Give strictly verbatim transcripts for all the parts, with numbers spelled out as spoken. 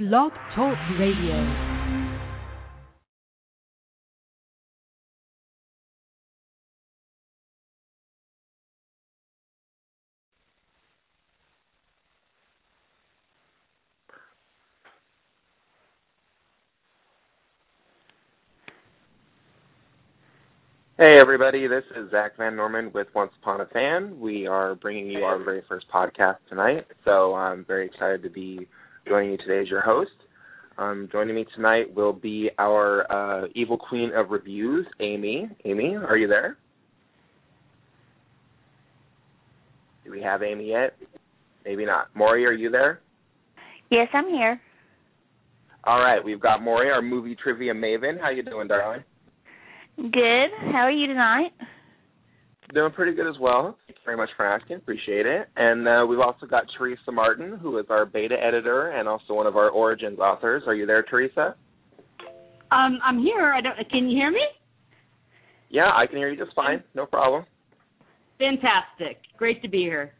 Blog Talk Radio. Hey everybody, this is Zach Van Norman with Once Upon a Fan. We are bringing you our very first podcast tonight, so I'm very excited to be joining you today as your host. Um, joining me tonight will be our uh, evil queen of reviews, Amy. Amy, are you there? Do we have Amy yet? Maybe not. Maury, are you there? Yes, I'm here. All right, we've got Maury, our movie trivia maven. How you doing, darling? Good. How are you tonight? Doing pretty good as well. Thank you very much for asking. Appreciate it. And uh, we've also got Teresa Martin, who is our beta editor and also one of our Origins authors. Are you there, Teresa? Um, I'm here. I don't. Can you hear me? Yeah, I can hear you just fine. No problem. Fantastic. Great to be here.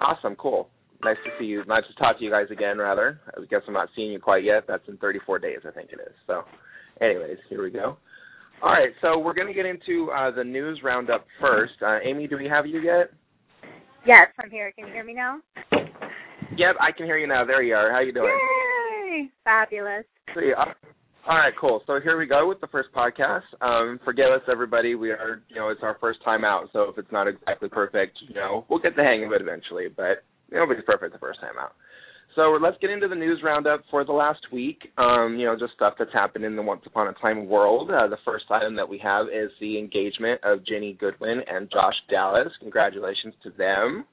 Awesome. Cool. Nice to see you. Nice to talk to you guys again, rather. I guess I'm not seeing you quite yet. That's in thirty-four days, I think it is. So anyways, here we go. All right, so we're going to get into uh, the news roundup first. Uh, Amy, do we have you yet? Yes, I'm here. Can you hear me now? Yep, I can hear you now. There you are. How you doing? Yay! Fabulous. See, uh, all right, cool. So here we go with the first podcast. Um, forgive us, everybody. We are, you know, it's our first time out, so if it's not exactly perfect, you know, we'll get the hang of it eventually. But nobody's perfect the first time out. So let's get into the news roundup for the last week, um, you know, just stuff that's happened in the Once Upon a Time world. Uh, the first item that we have is the engagement of Jenny Goodwin and Josh Dallas. Congratulations to them.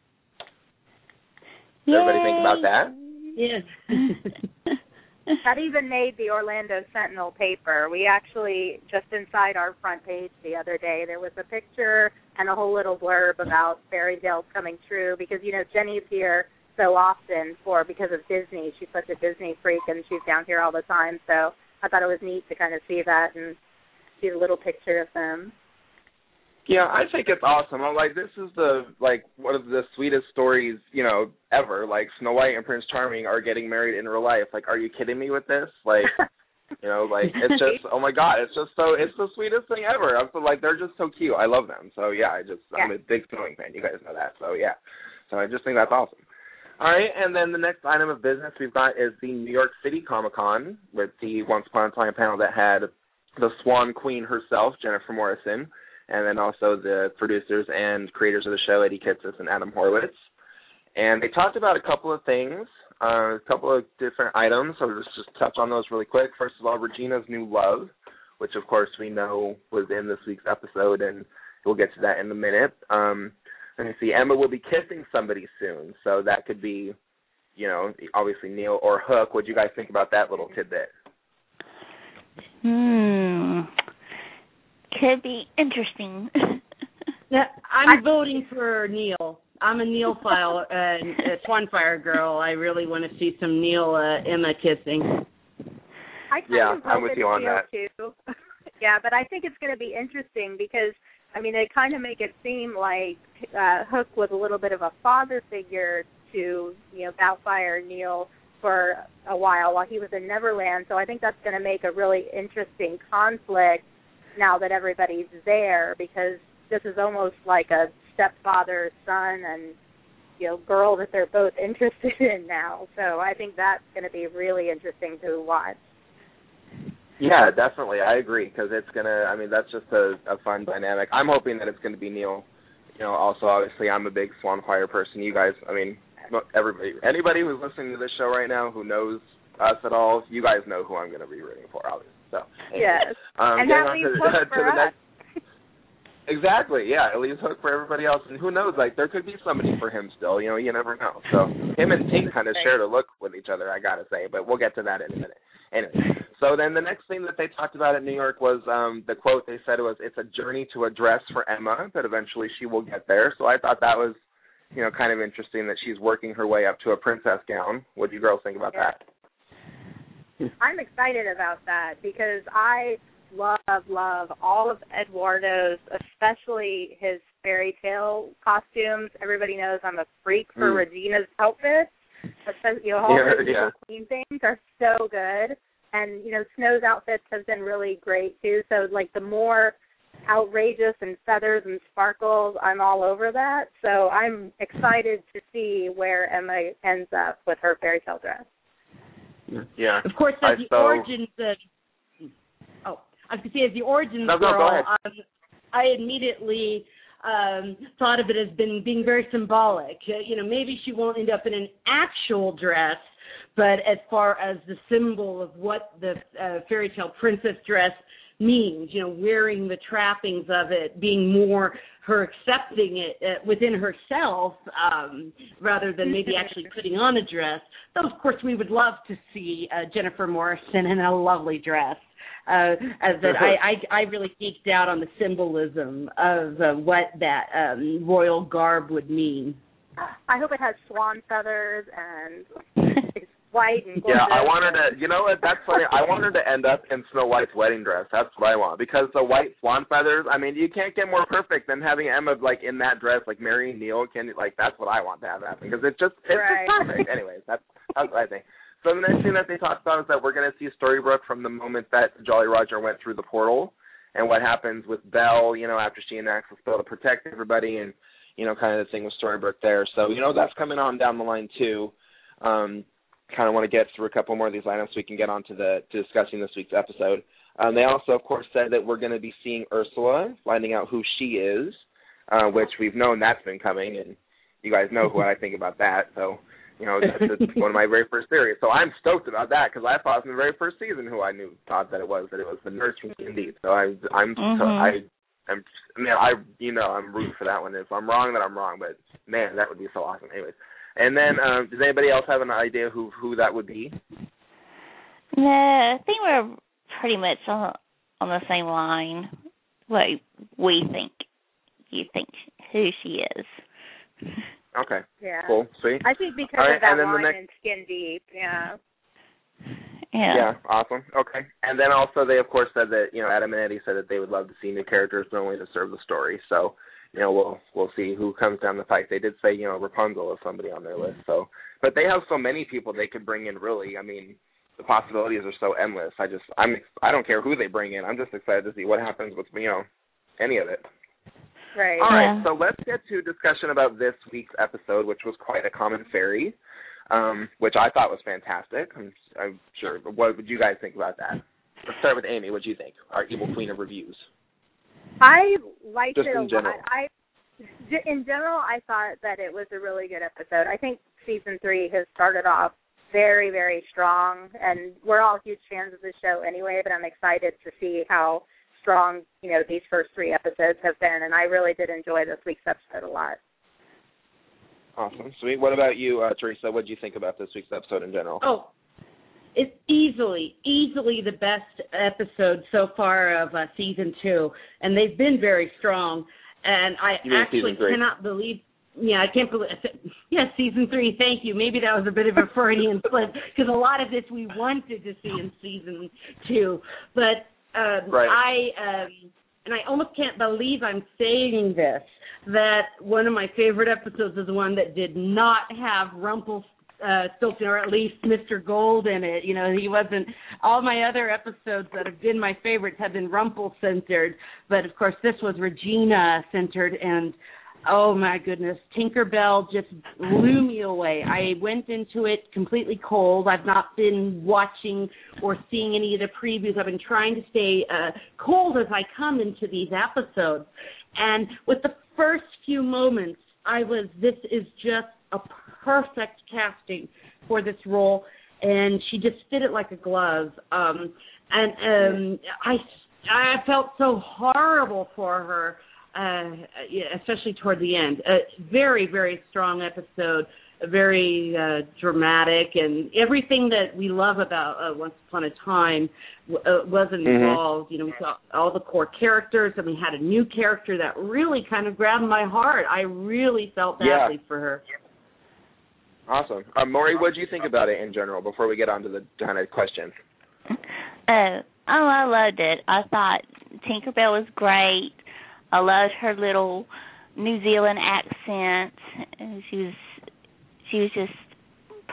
Yay. Does everybody think about that? Yes. That even made the Orlando Sentinel paper. We actually, just inside our front page the other day, there was a picture and a whole little blurb about fairy tales coming true because, you know, Jenny's here so often for because of Disney. She's such a Disney freak, and she's down here all the time. So I thought it was neat to kind of see that and see a little picture of them. Yeah, I think it's awesome. I'm like, this is the like one of the sweetest stories, you know, ever. Like Snow White and Prince Charming are getting married in real life. Like, are you kidding me with this? Like, you know, like it's just oh my god, it's just so it's the sweetest thing ever. I'm so, like they're just so cute. I love them. So yeah, I just yeah. I'm a big Snowing fan. You guys know that. So yeah, so I just think that's awesome. All right, and then the next item of business we've got is the New York City Comic-Con with the Once Upon a Time panel that had the Swan Queen herself, Jennifer Morrison, and then also the producers and creators of the show, Eddie Kitsis and Adam Horowitz. And they talked about a couple of things, uh, a couple of different items, so let's just touch on those really quick. First of all, Regina's New Love, which, of course, we know was in this week's episode, and we'll get to that in a minute. Um Let me see, Emma will be kissing somebody soon, so that could be, you know, obviously Neal or Hook. What do you guys think about that little tidbit? Hmm. Could be interesting. Yeah, I'm voting for Neal. I'm a Neal-phile, uh, a Swanfire girl. I really want to see some Neal uh, Emma kissing. I kind yeah, of I'm with you on Neal that. Too. Yeah, but I think it's going to be interesting because I mean, they kind of make it seem like uh, Hook was a little bit of a father figure to, you know, Balefire Neal for a while while he was in Neverland. So I think that's going to make a really interesting conflict now that everybody's there because this is almost like a stepfather, son, and, you know, girl that they're both interested in now. So I think that's going to be really interesting to watch. Yeah, definitely. I agree because it's going to, I mean, that's just a, a fun dynamic. I'm hoping that it's going to be Neal. You know, also, obviously, I'm a big Swan Choir person. You guys, I mean, everybody, anybody who's listening to this show right now who knows us at all, you guys know who I'm going to be rooting for, obviously. So, anyway. Yes. Um, and that leaves Hook uh, for us. Next... Exactly, yeah. It leaves Hook for everybody else. And who knows, like, there could be somebody for him still. You know, you never know. So, him and Tink kind of shared a look with each other, I got to say, but we'll get to that in a minute. Anyway. So then the next thing that they talked about in New York was um, the quote they said was, it's a journey to a dress for Emma, that eventually she will get there. So I thought that was, you know, kind of interesting that she's working her way up to a princess gown. What do you girls think about yeah. that? I'm excited about that because I love, love all of Eduardo's, especially his fairy tale costumes. Everybody knows I'm a freak for mm. Regina's outfits. That's, you know, all yeah, the yeah. Queen things are so good. And, you know, Snow's outfits have been really great, too. So, like, the more outrageous and feathers and sparkles, I'm all over that. So I'm excited to see where Emma ends up with her fairy tale dress. Yeah. Of course, as I the so... origins of... Oh, I was going to say, as the origins no, no, girl, um, I immediately... Um, thought of it as been, being very symbolic. You know, maybe she won't end up in an actual dress, but as far as the symbol of what the uh, fairy tale princess dress means, you know, wearing the trappings of it, being more her accepting it uh, within herself um, rather than maybe actually putting on a dress. Though, of course, we would love to see uh, Jennifer Morrison in a lovely dress. Uh, as that I, I, I really geeked out on the symbolism of uh, what that um, royal garb would mean. I hope it has swan feathers and it's white and gorgeous. Yeah, I wanted to, you know what, that's funny. I wanted to end up in Snow White's wedding dress. That's what I want. Because the white swan feathers, I mean, you can't get more perfect than having Emma, like, in that dress, like, marrying Neal. Can, like, that's what I want to have happen. Because it's just, it's right. just perfect. Anyways, that's, that's what I think. So the next thing that they talked about is that we're going to see Storybrooke from the moment that Jolly Roger went through the portal and what happens with Belle, you know, after she enacts the spell to protect everybody and, you know, kind of the thing with Storybrooke there. So, you know, that's coming on down the line too. Um, kind of want to get through a couple more of these items so we can get on to, the, to discussing this week's episode. Um, they also, of course, said that we're going to be seeing Ursula, finding out who she is, uh, which we've known that's been coming, and you guys know what I think about that, so... You know, that's one of my very first theories. So I'm stoked about that because I thought in the very first season who I knew thought that it was, that it was the nurse from Indeed. So I, I'm, mm-hmm. so I, I'm, man, I, you know, I'm rooting for that one. If I'm wrong, then I'm wrong. But man, that would be so awesome. Anyways, and then uh, does anybody else have an idea who who that would be? No, I think we're pretty much on on the same line. What we think, you think who she is. Okay. Yeah. Cool. Sweet. I think because right. of that line next... and skin deep. Yeah. yeah. Yeah. Awesome. Okay. And then also they of course said that, you know, Adam and Eddie said that they would love to see new characters not only to serve the story. So, you know, we'll we'll see who comes down the pike. They did say, you know, Rapunzel is somebody on their list. So, but they have so many people they could bring in. Really, I mean, the possibilities are so endless. I just I'm I don't care who they bring in. I'm just excited to see what happens with, you know, any of it. Right. All right, yeah. So let's get to a discussion about this week's episode, which was quite a common fairy, um, which I thought was fantastic. I'm, I'm sure. What would you guys think about that? Let's start with Amy. What do you think? Our evil queen of reviews. I liked Just it a lot. General. I, in general, I thought that it was a really good episode. I think season three has started off very, very strong, and we're all huge fans of the show anyway, but I'm excited to see how strong, you know, these first three episodes have been, and I really did enjoy this week's episode a lot. Awesome. Sweet. What about you, uh, Teresa? What did you think about this week's episode in general? Oh, it's easily, easily the best episode so far of uh, season two, and they've been very strong, and I actually cannot believe... Yeah, I can't believe. Yes, season three. Thank you. Maybe that was a bit of a Freudian slip because a lot of this we wanted to see in season two, but Um, right. I um, and I almost can't believe I'm saying this, that one of my favorite episodes is the one that did not have Rumpelstiltskin, uh, or at least Mister Gold in it. You know, he wasn't. All my other episodes that have been my favorites have been Rumpel-centered, but of course this was Regina-centered, and oh my goodness, Tinkerbell just blew me away. I went into it completely cold. I've not been watching or seeing any of the previews. I've been trying to stay uh, cold as I come into these episodes. And with the first few moments, I was, this is just a perfect casting for this role. And she just fit it like a glove. Um, and um, I, I felt so horrible for her. Uh, especially toward the end. A very, very strong episode, very uh, dramatic, and everything that we love about uh, Once Upon a Time w- uh, was involved. Mm-hmm. You know, we saw all the core characters, and we had a new character that really kind of grabbed my heart. I really felt badly yeah. for her. Awesome. Uh, Maury, what did you think about it in general before we get on to the kind of questions? Uh, oh, I loved it. I thought Tinkerbell was great. I loved her little New Zealand accent. She was, she was just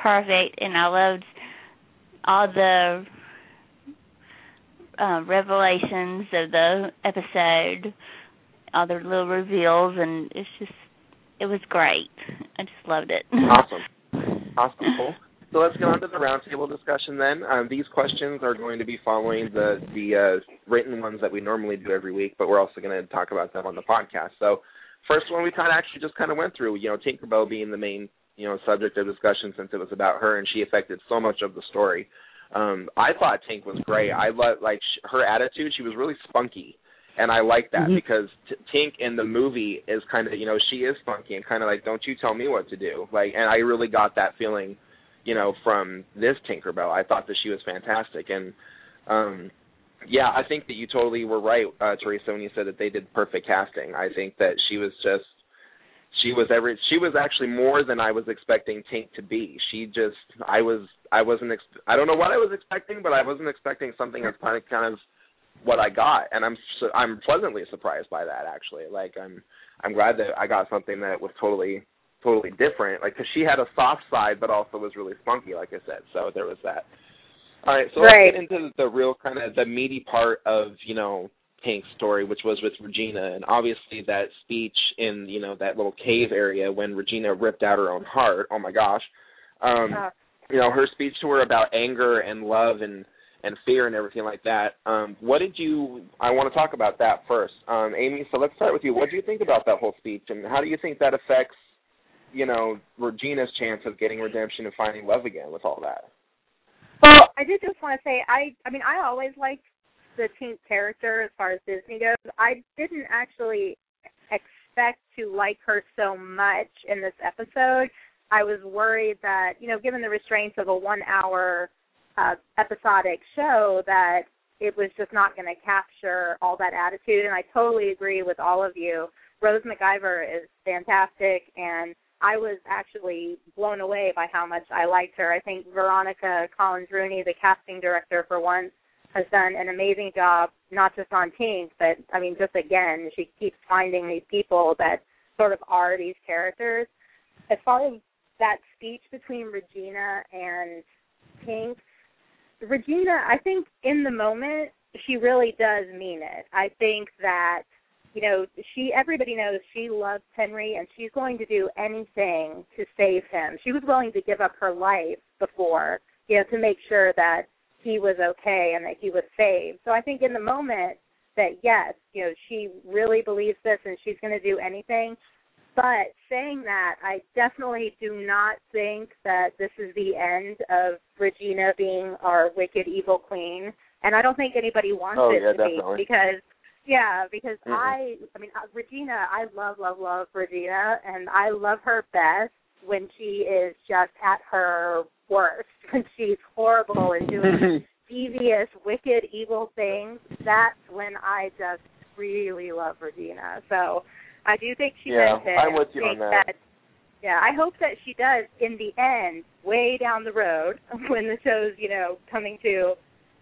perfect, and I loved all the uh, revelations of the episode, all the little reveals, and it's just, it was great. I just loved it. Awesome. Awesome. Cool. So let's get on to the roundtable discussion then. Um, these questions are going to be following the, the uh, written ones that we normally do every week, but we're also going to talk about them on the podcast. So first one we kind of actually just kind of went through, you know, Tinkerbell being the main, you know, subject of discussion since it was about her and she affected so much of the story. Um, I thought Tink was great. I loved, like, sh- her attitude. She was really spunky, and I liked that mm-hmm. because t- Tink in the movie is kind of, you know, she is spunky and kind of like, don't you tell me what to do. Like, and I really got that feeling, you know, from this Tinkerbell. I thought that she was fantastic. And, um, yeah, I think that you totally were right, uh, Teresa, when you said that they did perfect casting. I think that she was just, she was every, she was actually more than I was expecting Tink to be. She just, I was, I wasn't, ex- I don't know what I was expecting, but I wasn't expecting something that's kind of, kind of what I got. And I'm, su- I'm pleasantly surprised by that, actually. Like, I'm, I'm glad that I got something that was totally, totally different, like, because she had a soft side but also was really spunky, like I said, so there was that. All right, so right. Let's get into the real kind of the meaty part of, you know, Tink's story, which was with Regina, and obviously that speech in, you know, that little cave area when Regina ripped out her own heart, oh my gosh, um, uh. you know, her speech to her about anger and love and, and fear and everything like that. Um, what did you, I want to talk about that first. Um, Amy, so let's start with you. What do you think about that whole speech, and how do you think that affects, you know, Regina's chance of getting redemption and finding love again with all that? Well, I did just want to say, I I mean, I always liked the Tink character as far as Disney goes. I didn't actually expect to like her so much in this episode. I was worried that, you know, given the restraints of a one-hour uh, episodic show, that it was just not going to capture all that attitude, and I totally agree with all of you. Rose McIver is fantastic, and I was actually blown away by how much I liked her. I think Veronica Collins-Rooney, the casting director for Once, has done an amazing job, not just on Tink, but, I mean, just again, she keeps finding these people that sort of are these characters. As far as that speech between Regina and Tink, Regina, I think in the moment, she really does mean it. I think that, you know, she, everybody knows she loves Henry, and she's going to do anything to save him. She was willing to give up her life before, you know, to make sure that he was okay and that he was saved. So I think in the moment that, yes, you know, she really believes this and she's going to do anything. But saying that, I definitely do not think that this is the end of Regina being our wicked, evil queen. And I don't think anybody wants oh, it yeah, to definitely. be because... Yeah, because mm-hmm. I, I mean, uh, Regina, I love, love, love Regina, and I love her best when she is just at her worst, when she's horrible and doing devious, wicked, evil things. That's when I just really love Regina. So I do think she yeah, does it. I'm with you on that. that. Yeah, I hope that she does in the end, way down the road, when the show's, you know, coming to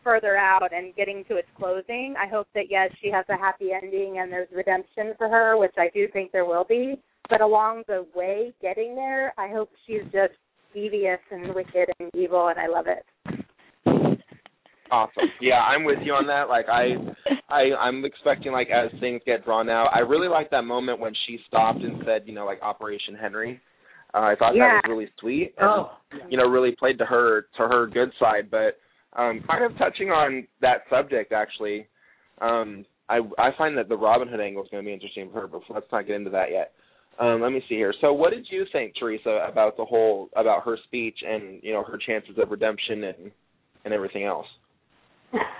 further out and getting to its closing. I hope that, yes, she has a happy ending and there's redemption for her, which I do think there will be. But along the way getting there, I hope she's just devious and wicked and evil, and I love it. Awesome. Yeah, I'm with you on that. Like, I, I, I'm expecting, like, as things get drawn out, I really like that moment when she stopped and said, you know, like, Operation Henry. Uh, I thought yeah. that was really sweet. And, oh. you know, really played to her, to her good side, but Um, kind of touching on that subject, actually, um, I, I find that the Robin Hood angle is going to be interesting for her, but let's not get into that yet. Um, let me see here. So what did you think, Teresa, about the whole, about her speech and, you know, her chances of redemption and, and everything else?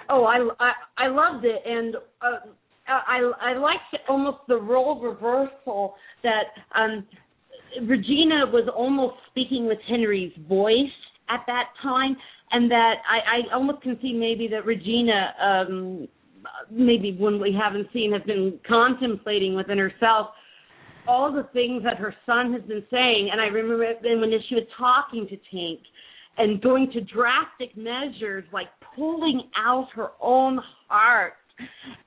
Oh, I, I, I loved it, and uh, I, I liked almost the role reversal that um, Regina was almost speaking with Henry's voice at that time, and that I, I almost can see maybe that Regina, um, maybe when we haven't seen, has been contemplating within herself all the things that her son has been saying. And I remember when she was talking to Tink and going to drastic measures, like pulling out her own heart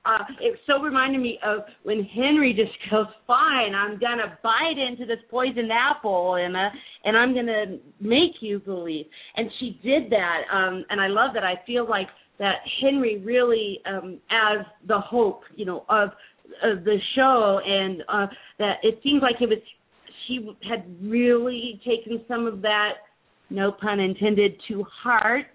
Uh, it so reminded me of when Henry just goes, fine, I'm going to bite into this poisoned apple, Emma, and I'm going to make you believe. And she did that, um, and I love that. I feel like that Henry really, um, as the hope, you know, of, of the show, and uh, that it seems like it was she had really taken some of that, no pun intended, to heart.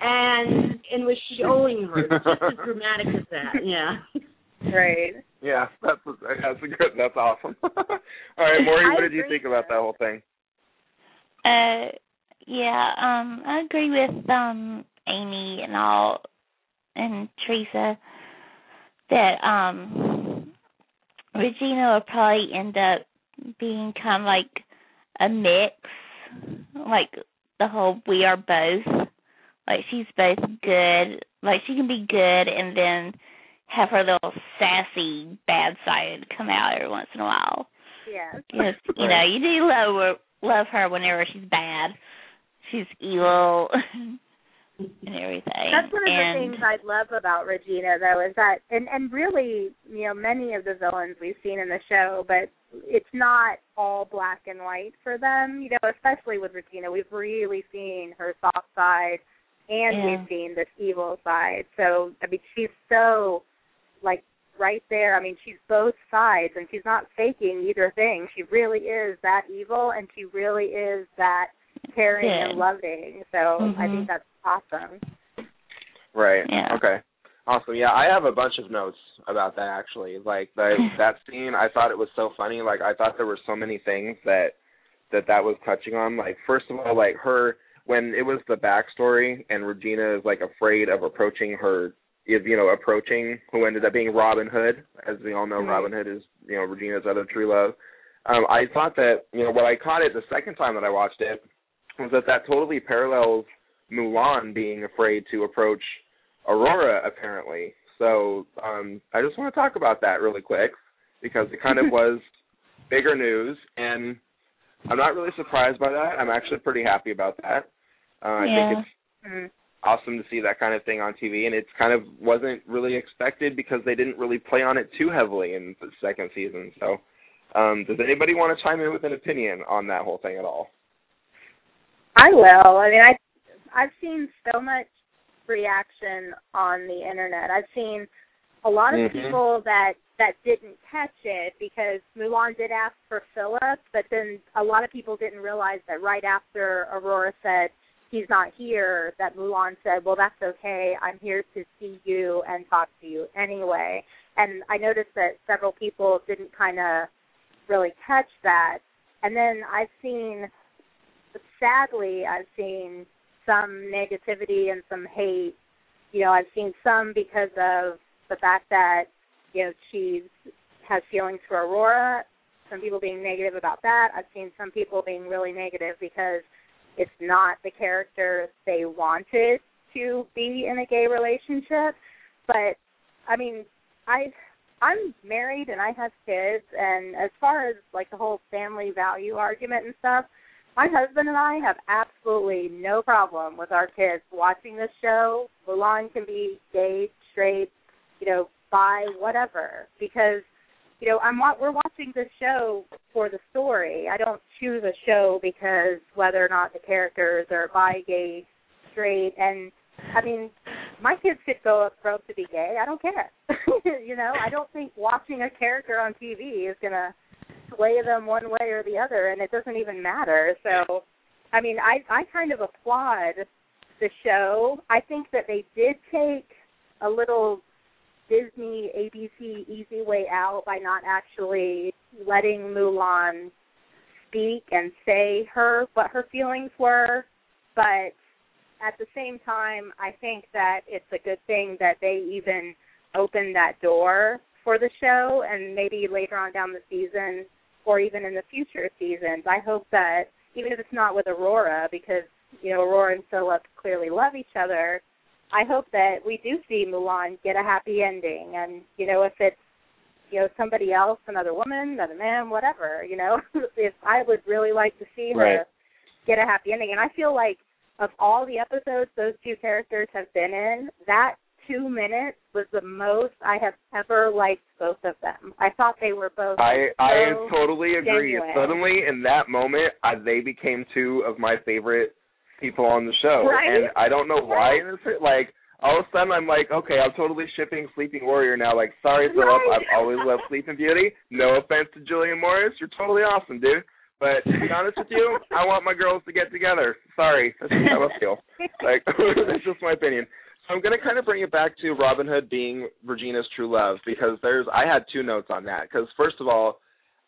And and was showing her just as dramatic as that, yeah. Right. Yeah, that's that's good. That's awesome. All right, Maury, what did you think about that whole thing? Uh, yeah, um, I agree with um Amy and all and Teresa that um Regina will probably end up being kind of like a mix, like the whole we are both. Like, she's both good, like, she can be good and then have her little sassy bad side come out every once in a while. Yeah. Because, you know, you do love, love her whenever she's bad. She's evil and everything. That's one of and, the things I love about Regina, though, is that, and, and really, you know, many of the villains we've seen in the show, but it's not all black and white for them, you know, especially with Regina. We've really seen her soft side. And yeah. We've seen this evil side. So, I mean, she's so, like, right there. I mean, she's both sides, and she's not faking either thing. She really is that evil, and she really is that caring yeah. and loving. So mm-hmm. I think that's awesome. Right. Yeah. Okay. Awesome. Yeah, I have a bunch of notes about that, actually. Like, the, that scene, I thought it was so funny. Like, I thought there were so many things that that, that was touching on. Like, first of all, like, her... when it was the backstory and Regina is, like, afraid of approaching her, is, you know, approaching who ended up being Robin Hood. As we all know, mm-hmm. Robin Hood is, you know, Regina's other true love. Um, I thought that, you know, what I caught it the second time that I watched it was that that totally parallels Mulan being afraid to approach Aurora, apparently. So um, I just want to talk about that really quick because it kind of was bigger news, and I'm not really surprised by that. I'm actually pretty happy about that. Uh, yeah. I think it's mm-hmm. awesome to see that kind of thing on T V, and it kind of wasn't really expected because they didn't really play on it too heavily in the second season. So um, does anybody want to chime in with an opinion on that whole thing at all? I will. I mean, I, I've seen so much reaction on the Internet. I've seen a lot of mm-hmm. people that that didn't catch it because Mulan did ask for Phillip, but then a lot of people didn't realize that right after Aurora said, he's not here, that Mulan said, well, that's okay. I'm here to see you and talk to you anyway. And I noticed that several people didn't kind of really catch that. And then I've seen, sadly, I've seen some negativity and some hate. You know, I've seen some because of the fact that, you know, she has feelings for Aurora, some people being negative about that. I've seen some people being really negative because it's not the character they wanted to be in a gay relationship. But, I mean, I, I'm married and I have kids, and as far as, like, the whole family value argument and stuff, my husband and I have absolutely no problem with our kids watching this show. Mulan can be gay, straight, you know, by whatever, because, you know, I'm we're watching this show for the story. I don't choose a show because whether or not the characters are bi, gay, straight, and, I mean, my kids could go up, grow up to be gay. I don't care. You know, I don't think watching a character on T V is going to sway them one way or the other, and it doesn't even matter. So, I mean, I, I kind of applaud the show. I think that they did take a little Disney, A B C, easy way out by not actually letting Mulan speak and say her what her feelings were. But at the same time, I think that it's a good thing that they even opened that door for the show, and maybe later on down the season or even in the future seasons. I hope that, even if it's not with Aurora, because, you know, Aurora and Phillip clearly love each other, I hope that we do see Mulan get a happy ending. And, you know, if it's, you know, somebody else, another woman, another man, whatever, you know, if I would really like to see right. her get a happy ending. And I feel like of all the episodes those two characters have been in, that two minutes was the most I have ever liked both of them. I thought they were both I, so I totally agree. Genuine. Suddenly, in that moment, I, they became two of my favorite people on the show. Right? And I don't know why. Like, all of a sudden, I'm like, okay, I'm totally shipping Sleeping Warrior now. Like, sorry, Phillip, right. I've always loved Sleeping Beauty. No offense to Julian Morris. You're totally awesome, dude. But to be honest with you, I want my girls to get together. Sorry, that's just how I feel. Like, that's just my opinion. So I'm going to kind of bring it back to Robin Hood being Regina's true love, because there's I had two notes on that. Because first of all,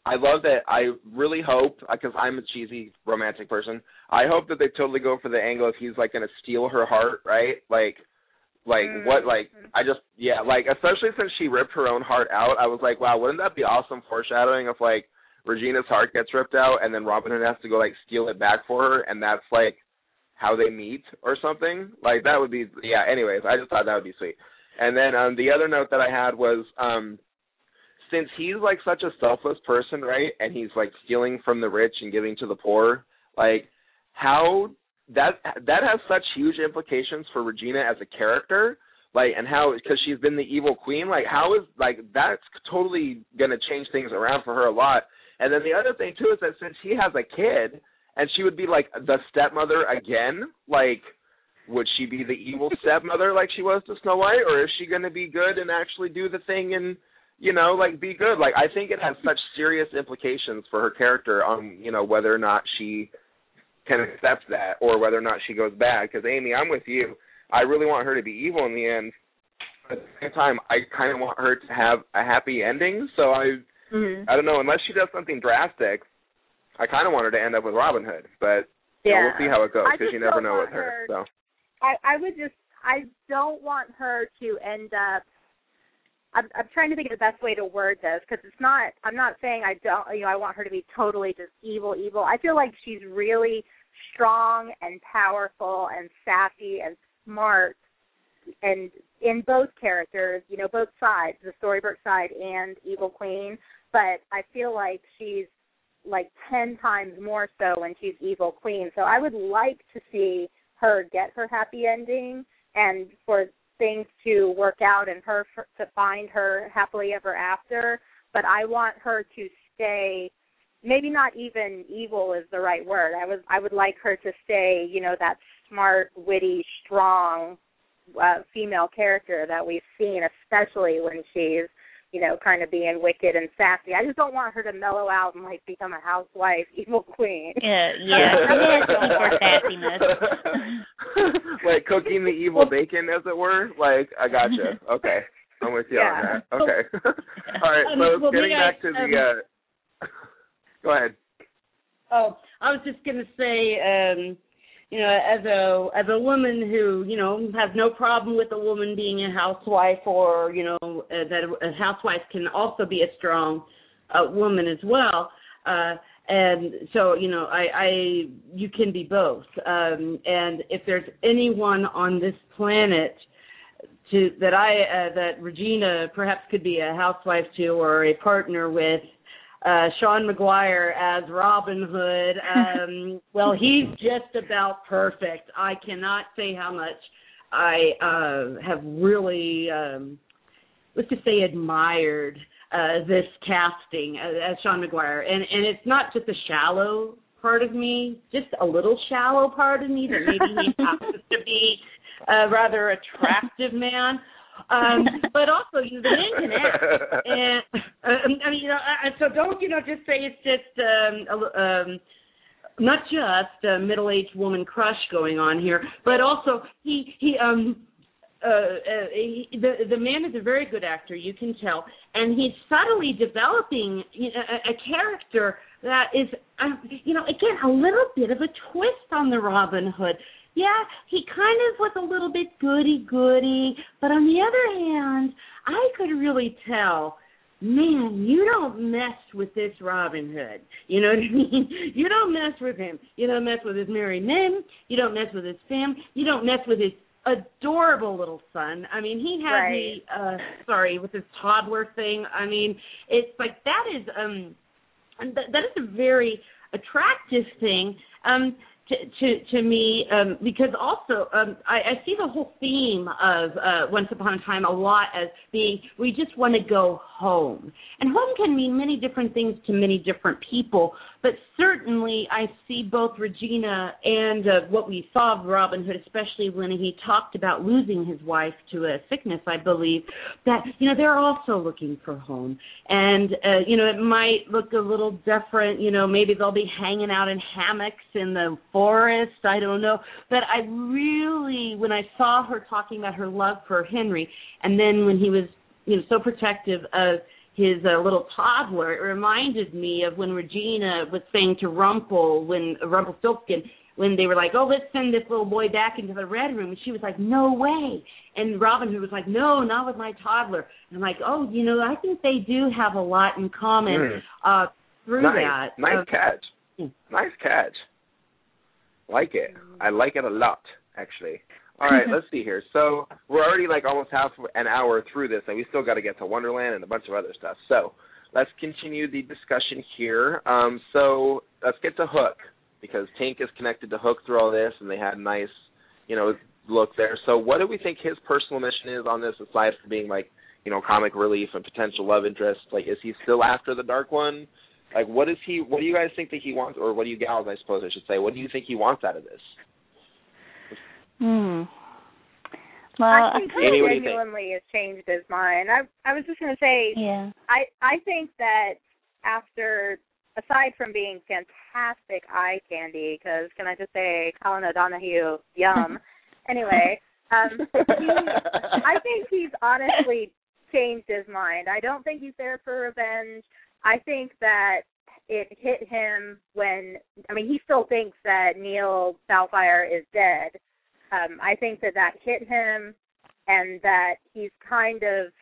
I love that I really hope, because I'm a cheesy romantic person, I hope that they totally go for the angle if he's like going to steal her heart, right? Like, like mm-hmm. what? Like I just yeah, like especially since she ripped her own heart out, I was like, wow, wouldn't that be awesome foreshadowing of like. Regina's heart gets ripped out, and then Robin Hood has to go, like, steal it back for her, and that's, like, how they meet or something. Like, that would be, yeah, anyways, I just thought that would be sweet. And then um, the other note that I had was, um, since he's, like, such a selfless person, right, and he's, like, stealing from the rich and giving to the poor, like, how that that has such huge implications for Regina as a character, like, and how, because she's been the evil queen, like, how is, like, that's totally going to change things around for her a lot. And then the other thing, too, is that since he has a kid and she would be, like, the stepmother again, like, would she be the evil stepmother like she was to Snow White? Or is she going to be good and actually do the thing and, you know, like, be good? Like, I think it has such serious implications for her character on, you know, whether or not she can accept that or whether or not she goes bad. Because, Amy, I'm with you. I really want her to be evil in the end. But at the same time, I kind of want her to have a happy ending, so I... Mm-hmm. I don't know, unless she does something drastic, I kind of want her to end up with Robin Hood, but yeah. you know, we'll see how it goes, because you never know with her. her so. I, I would just, I don't want her to end up, I'm, I'm trying to think of the best way to word this, because it's not, I'm not saying I don't, you know, I want her to be totally just evil, evil. I feel like she's really strong and powerful and sassy and smart, and in both characters, you know, both sides, the Storybrooke side and Evil Queen. But I feel like she's, like, ten times more so when she's Evil Queen. So I would like to see her get her happy ending and for things to work out and her for, to find her happily ever after. But I want her to stay, maybe not even evil is the right word. I would, I would like her to stay, you know, that smart, witty, strong uh, female character that we've seen, especially when she's, you know, kind of being wicked and sassy. I just don't want her to mellow out and, like, become a housewife, evil queen. Yeah, yeah. For sassiness. Like cooking the evil bacon, as it were? Like, I gotcha. Okay. I'm with you yeah. on that. Okay. All right, so um, well, getting guys, back to um, the... Uh... Go ahead. Oh, I was just going to say... Um, You know, as a as a woman who, you know, has no problem with a woman being a housewife or, you know, uh, that a housewife can also be a strong uh, woman as well. Uh, and so, you know, I, I you can be both. Um, and if there's anyone on this planet to that I uh, that Regina perhaps could be a housewife to or a partner with, Uh, Sean McGuire as Robin Hood, um, well, he's just about perfect. I cannot say how much I uh, have really, um, let's just say, admired uh, this casting as, as Sean McGuire. And, and it's not just a shallow part of me, just a little shallow part of me that maybe he happens to be a rather attractive man. Um, but also, you know, the men can act. And, uh, I mean, you know, I, so don't, you know, just say it's just um, um, not just a middle-aged woman crush going on here, but also he, he, um, uh, uh, he the the man is a very good actor, you can tell, and he's subtly developing a, a character that is, uh, you know, again, a little bit of a twist on the Robin Hood. Yeah, he kind of was a little bit goody-goody, but on the other hand, I could really tell, man, you don't mess with this Robin Hood. You know what I mean? You don't mess with him. You don't mess with his married men. You don't mess with his family. You don't mess with his adorable little son. I mean, he had right. me, uh, sorry, with his toddler thing. I mean, it's like that is um, that is a very attractive thing, um, to to, to me, um, because also um, I, I see the whole theme of uh, Once Upon a Time a lot as being we just want to go home. And home can mean many different things to many different people, but certainly I see both Regina and uh, what we saw of Robin Hood, especially when he talked about losing his wife to a sickness, I believe, that, you know, they're also looking for home. And, uh, you know, it might look a little different, you know, maybe they'll be hanging out in hammocks in the forest, I don't know. But I really, when I saw her talking about her love for Henry, and then when he was, you know, so protective of his uh, little toddler, it reminded me of when Regina was saying to Rumpel, when uh, Rumpelstiltskin, when they were like, oh, let's send this little boy back into the Red Room. And she was like, no way. And Robin Hood was like, no, not with my toddler. And I'm like, oh, you know, I think they do have a lot in common mm. uh, through nice. that. Nice um, catch. Mm. Nice catch. Like it. I like it a lot, actually. All right, let's see here. So we're already like almost half an hour through this, and we still got to get to Wonderland and a bunch of other stuff. So let's continue the discussion here. Um, so let's get to Hook, because Tink is connected to Hook through all this, and they had a nice, you know, look there. So what do we think his personal mission is on this, aside from being like, you know, comic relief and potential love interest? Like, is he still after the Dark One? Like, what is he? What do you guys think that he wants, or what do you gals, I suppose I should say, what do you think he wants out of this? Hmm. Well, I think he genuinely has changed his mind. I I was just going to say, yeah. I I think that after, aside from being fantastic eye candy, because can I just say Colin O'Donoghue, yum. Anyway, um, he, I think he's honestly changed his mind. I don't think he's there for revenge. I think that it hit him when, I mean, he still thinks that Neal Bellfire is dead. Um, I think that that hit him, and that he's kind of,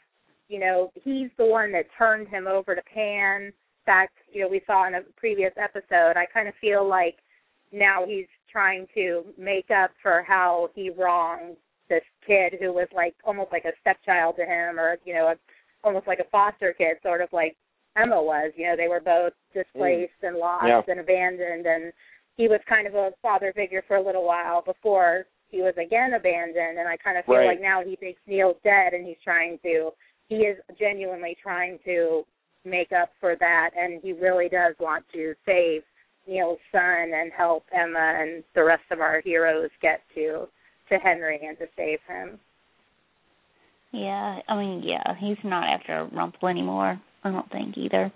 you know, he's the one that turned him over to Pan. In fact, you know, we saw in a previous episode, I kind of feel like now he's trying to make up for how he wronged this kid who was like almost like a stepchild to him, or, you know, a, almost like a foster kid, sort of like Emma was. You know, they were both displaced mm. and lost yeah. and abandoned, and he was kind of a father figure for a little while before he was again abandoned, and I kind of feel right. like now he thinks Neil's dead, and he's trying to, he is genuinely trying to make up for that, and he really does want to save Neil's son and help Emma and the rest of our heroes get to, to Henry and to save him. Yeah, I mean, yeah, he's not after Rumpel anymore, I don't think, either.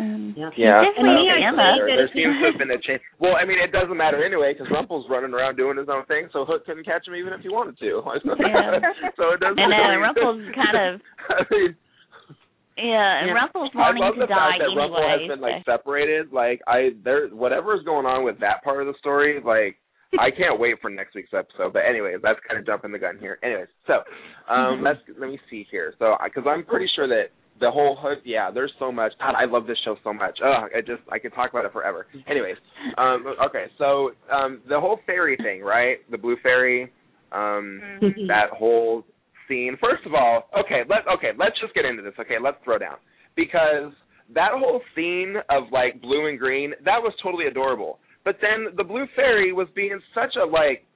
Um, yeah, yeah. Definitely Emma. There, there seems to have been a change. Well, I mean, it doesn't matter anyway, because Rumpel's running around doing his own thing, so Hook couldn't catch him even if he wanted to. Yeah. So it doesn't matter. And then uh, Rumpel's kind of. I mean, yeah, and yeah. Rumpel's wanting to die anyway. I love the fact that anyway, Rumpel has been like so. separated. Like I, there, whatever's going on with that part of the story, like I can't wait for next week's episode. But anyways, that's kind of jumping the gun here. Anyways, so um, mm-hmm. let's let me see here. So because I'm pretty sure that. The whole hood, yeah, there's so much. God, I love this show so much. Ugh, I just, I could talk about it forever. Anyways, um, okay, so um, the whole fairy thing, right? The blue fairy, um, mm-hmm. that whole scene. First of all, okay, let okay, let's just get into this. Okay, let's throw down. Because that whole scene of, like, blue and green, that was totally adorable. But then the blue fairy was being such a, like,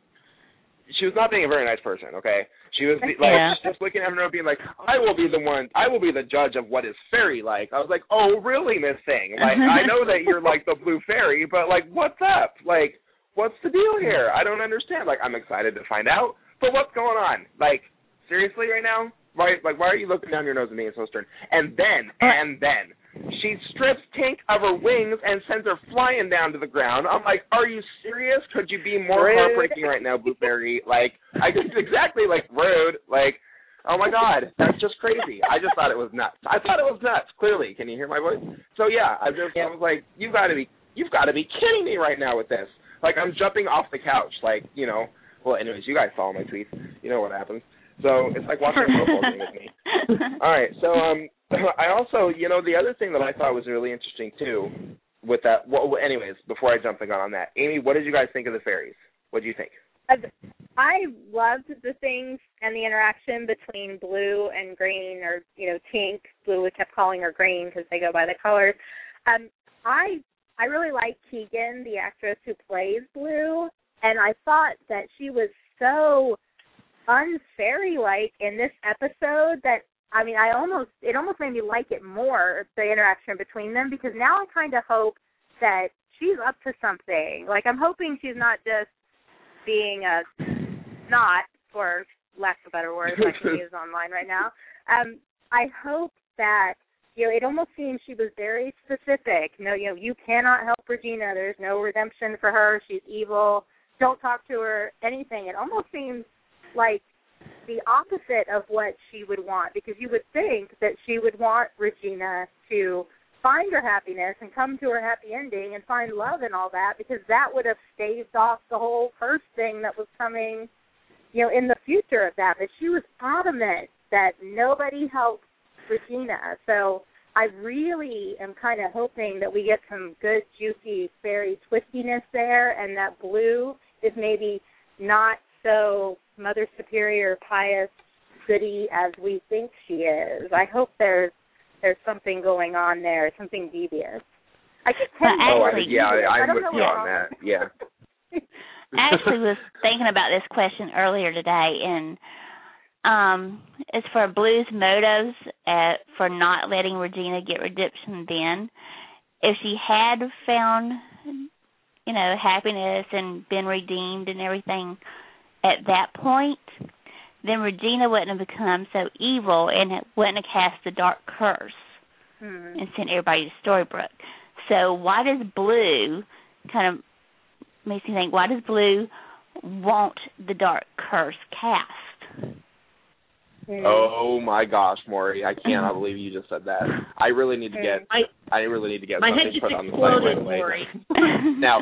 she was not being a very nice person, okay? She was, be, like, yeah. just looking at her and being like, I will be the one, I will be the judge of what is fairy-like. I was like, oh, really, Miss Thing? Like, I know that you're, like, the blue fairy, but, like, what's up? Like, what's the deal here? I don't understand. Like, I'm excited to find out, but what's going on? Like, seriously right now? Why, like, why are you looking down your nose at me and so stern? And then, and then, she strips Tink of her wings and sends her flying down to the ground. I'm like, are you serious? Could you be more rude. heartbreaking right now, Blueberry? Like, I just exactly, like, rude. Like, oh, my God, that's just crazy. I just thought it was nuts. I thought it was nuts, clearly. Can you hear my voice? So, yeah, I just I was like, you've got to be, you've got to be kidding me right now with this. Like, I'm jumping off the couch. Like, you know, well, anyways, you guys follow my tweets. You know what happens. So it's like watching a football game with me. All right, so um, I also, you know, the other thing that I thought was really interesting, too, with that, well, anyways, before I jump in on that, Amy, what did you guys think of the fairies? What do you think? I loved the things and the interaction between Blue and Green, or, you know, Tink. Blue, we kept calling her Green because they go by the colors. Um, I I really like Keegan, the actress who plays Blue, and I thought that she was so unfairy-like in this episode that, I mean, I almost, it almost made me like it more, the interaction between them, because now I kind of hope that she's up to something. Like, I'm hoping she's not just being a snot, for lack of a better word, like she is online right now. Um, I hope that, you know, it almost seems she was very specific. No, you know, you cannot help Regina. There's no redemption for her. She's evil. Don't talk to her, anything. It almost seems like the opposite of what she would want, because you would think that she would want Regina to find her happiness and come to her happy ending and find love and all that, because that would have staved off the whole first thing that was coming, you know, in the future of that. But she was adamant that nobody helped Regina. So I really am kind of hoping that we get some good, juicy, fairy twistiness there, and that Blue is maybe not so Mother Superior, pious, goody as we think she is. I hope there's there's something going on there, something devious. I could tell you. Oh, I, yeah, I, I, I would be on that, yeah. Ashley was thinking about this question earlier today, and Um, it's for Blue's motives at, for not letting Regina get redemption then. If she had found, you know, happiness and been redeemed and everything at that point, then Regina wouldn't have become so evil and it wouldn't have cast the dark curse mm-hmm. and sent everybody to Storybrooke. So why does Blue, kind of makes me think, why does Blue want the dark curse cast? Oh my gosh, Maury! I cannot believe you just said that. I really need to get. I, I really need to get something put on the plate right away. Now,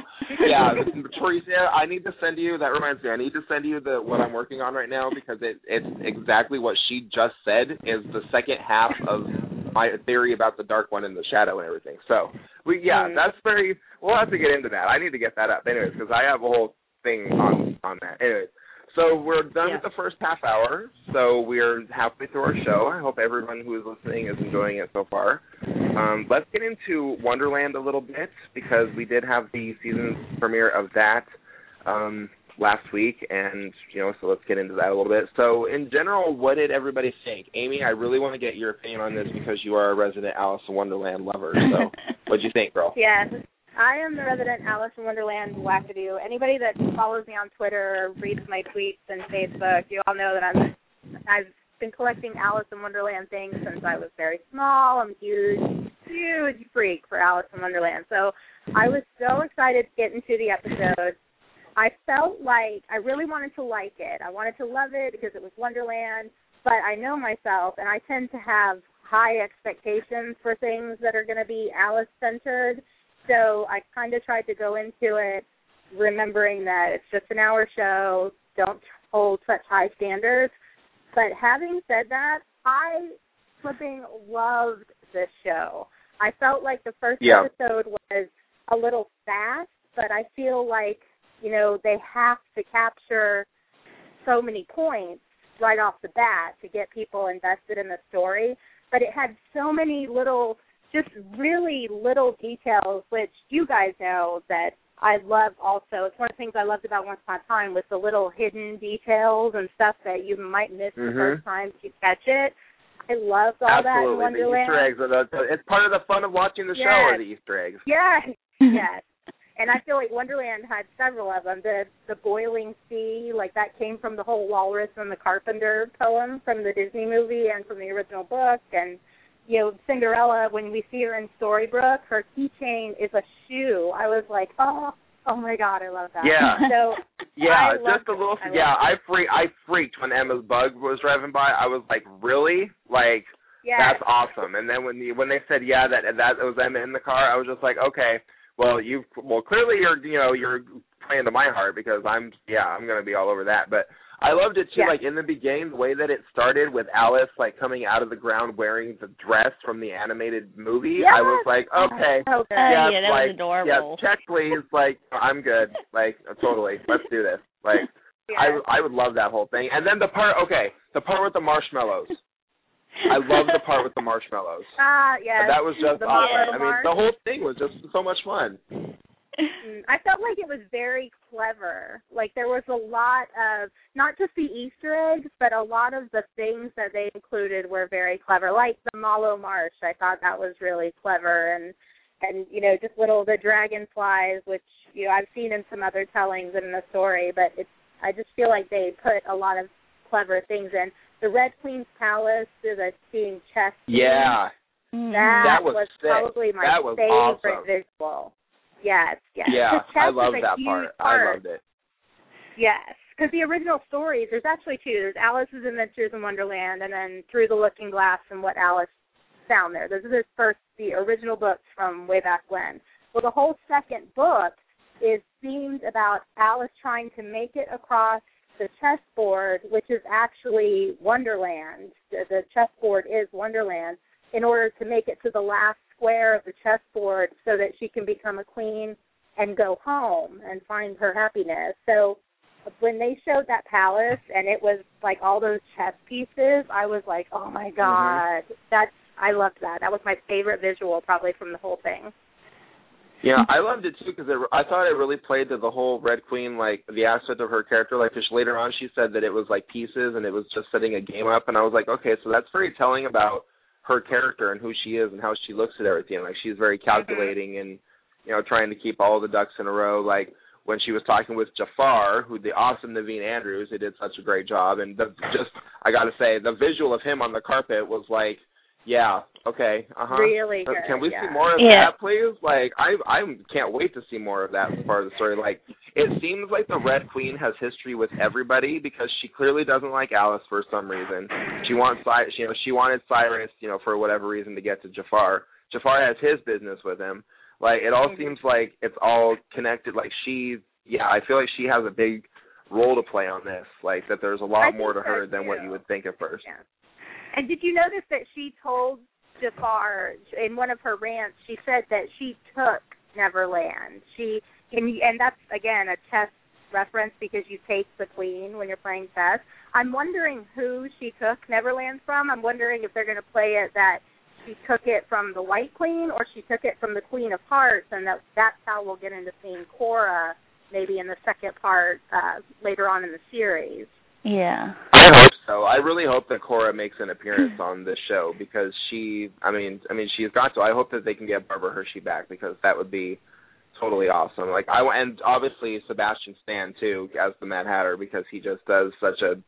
yeah, Teresa, I need to send you. That reminds me, I need to send you the what I'm working on right now, because it, it's exactly what she just said is the second half of my theory about the dark one and the shadow and everything. So, we yeah, that's very. We'll have to get into that. I need to get that up, anyways, because I have a whole thing on on that, anyways. So we're done yeah. with the first half hour, so we're halfway through our show. I hope everyone who is listening is enjoying it so far. Um, let's get into Wonderland a little bit, because we did have the season premiere of that um, last week, and you know, so let's get into that a little bit. So in general, what did everybody think? Amy, I really want to get your opinion on this, because you are a resident Alice in Wonderland lover, so what did you think, girl? Yeah. I am the resident Alice in Wonderland wackadoo. Anybody that follows me on Twitter or reads my tweets and Facebook, you all know that I'm, I've been collecting Alice in Wonderland things since I was very small. I'm a huge, huge freak for Alice in Wonderland. So I was so excited to get into the episode. I felt like I really wanted to like it. I wanted to love it because it was Wonderland, but I know myself, and I tend to have high expectations for things that are going to be Alice-centered. So I kind of tried to go into it remembering that it's just an hour show, don't hold such high standards. But having said that, I flipping loved this show. I felt like the first yeah. episode was a little fast, but I feel like, you know, they have to capture so many points right off the bat to get people invested in the story. But it had so many little just really little details, which you guys know that I love also. It's one of the things I loved about Once Upon a Time was the little hidden details and stuff that you might miss mm-hmm. the first time you catch it. I loved all Absolutely. that in Wonderland. Absolutely, the Easter eggs. Are the, it's part of the fun of watching the yes. show are the Easter eggs. Yes, yes. And I feel like Wonderland had several of them. The the boiling sea, like that came from the whole Walrus and the Carpenter poem from the Disney movie and from the original book. And you know, Cinderella, when we see her in Storybrooke, her keychain is a shoe. I was like, oh, oh my God, I love that. Yeah, so yeah, just a little. It. Yeah, I, I freak, I freaked when Emma's bug was driving by. I was like, really? Like, yes. that's awesome. And then when the, when they said, yeah, that that it was Emma in the car, I was just like, okay, well, you, well, clearly you're, you know, you're playing to my heart, because I'm, yeah, I'm gonna be all over that, but. I loved it, too, yeah. like, in the beginning, the way that it started with Alice, like, coming out of the ground wearing the dress from the animated movie. Yes. I was like, okay. Oh, okay. Yes, yeah, that like, was adorable. Yes, check, please. Like, I'm good. Like, totally. Let's do this. Like, yeah. I, I would love that whole thing. And then the part, okay, the part with the marshmallows. I love the part with the marshmallows. Ah, uh, yes. That was just awesome. I mean, the whole thing was just so much fun. I felt like it was very clever. Like, there was a lot of, not just the Easter eggs, but a lot of the things that they included were very clever. Like the Mallow Marsh, I thought that was really clever. And, and you know, just little, the dragonflies, which, you know, I've seen in some other tellings in the story, but it's, I just feel like they put a lot of clever things in. The Red Queen's Palace, the seeing chess. Yeah. That, that was, was probably my that was favorite awesome. visual. Yes, yes. Yeah, I love that part. part. I loved it. Yes, because the original stories, there's actually two. There's Alice's Adventures in Wonderland and then Through the Looking Glass and What Alice Found There. Those are the first, the original books from way back when. Well, the whole second book is themed about Alice trying to make it across the chessboard, which is actually Wonderland. The chessboard is Wonderland, in order to make it to the last square of the chessboard so that she can become a queen and go home and find her happiness. So when they showed that palace and it was like all those chess pieces, I was like, oh my God, mm-hmm. that's, I loved that. That was my favorite visual probably from the whole thing. Yeah, I loved it, too, because I thought it really played to the whole Red Queen, like, the aspect of her character. Like, because later on she said that it was, like, pieces and it was just setting a game up. And I was like, okay, so that's very telling about her character and who she is and how she looks at everything. Like, she's very calculating and, you know, trying to keep all the ducks in a row. Like, when she was talking with Jafar, who the awesome Naveen Andrews, who did such a great job. And the, just, I got to say, the visual of him on the carpet was, like, yeah. Okay. Uh huh. Really good. Can we yeah. see more of yeah. that, please? Like, I I can't wait to see more of that part of the story. Like, it seems like the Red Queen has history with everybody because she clearly doesn't like Alice for some reason. She wants, you know, she wanted Cyrus, you know, for whatever reason to get to Jafar. Jafar has his business with him. Like, it all seems like it's all connected. Like, she, yeah, I feel like she has a big role to play on this. Like, that there's a lot I more to her than too. what you would think at first. Yeah. And did you notice that she told Jafar in one of her rants, she said that she took Neverland. She and, and that's, again, a chess reference because you take the queen when you're playing chess. I'm wondering who she took Neverland from. I'm wondering if they're going to play it that she took it from the White Queen or she took it from the Queen of Hearts, and that, that's how we'll get into seeing Cora maybe in the second part uh, later on in the series. Yeah. I hope so. I really hope that Cora makes an appearance on this show because she, I mean, I mean, she's got to. I hope that they can get Barbara Hershey back because that would be totally awesome. Like I and obviously Sebastian Stan too as the Mad Hatter because he just does such a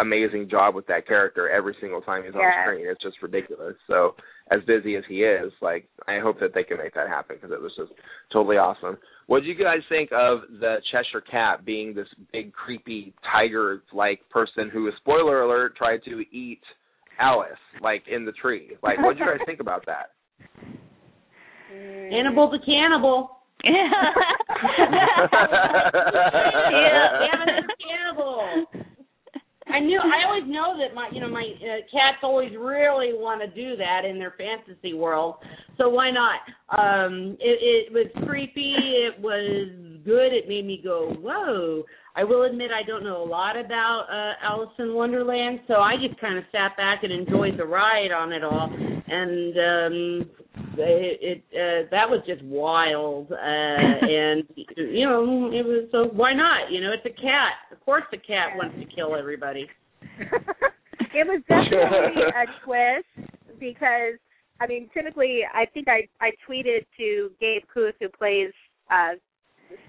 amazing job with that character every single time he's yeah. on screen. It's just ridiculous. So as busy as he is, like I hope that they can make that happen because it was just totally awesome. What did you guys think of the Cheshire Cat being this big creepy tiger-like person who, spoiler alert, tried to eat Alice like in the tree? Like, what did you guys think about that? Hannibal the cannibal. yeah, Hannibal the cannibal. I knew. I always know that my, you know, my uh, cats always really want to do that in their fantasy world. So why not? Um, it, it was creepy. It was good. It made me go, whoa. I will admit I don't know a lot about uh, Alice in Wonderland, so I just kind of sat back and enjoyed the ride on it all. And um, it, it uh, that was just wild. Uh, and, you know, it was, so why not? You know, it's a cat. Of course the cat wants to kill everybody. It was definitely a twist because, I mean, typically I think I, I tweeted to Gabe Kuth, who plays uh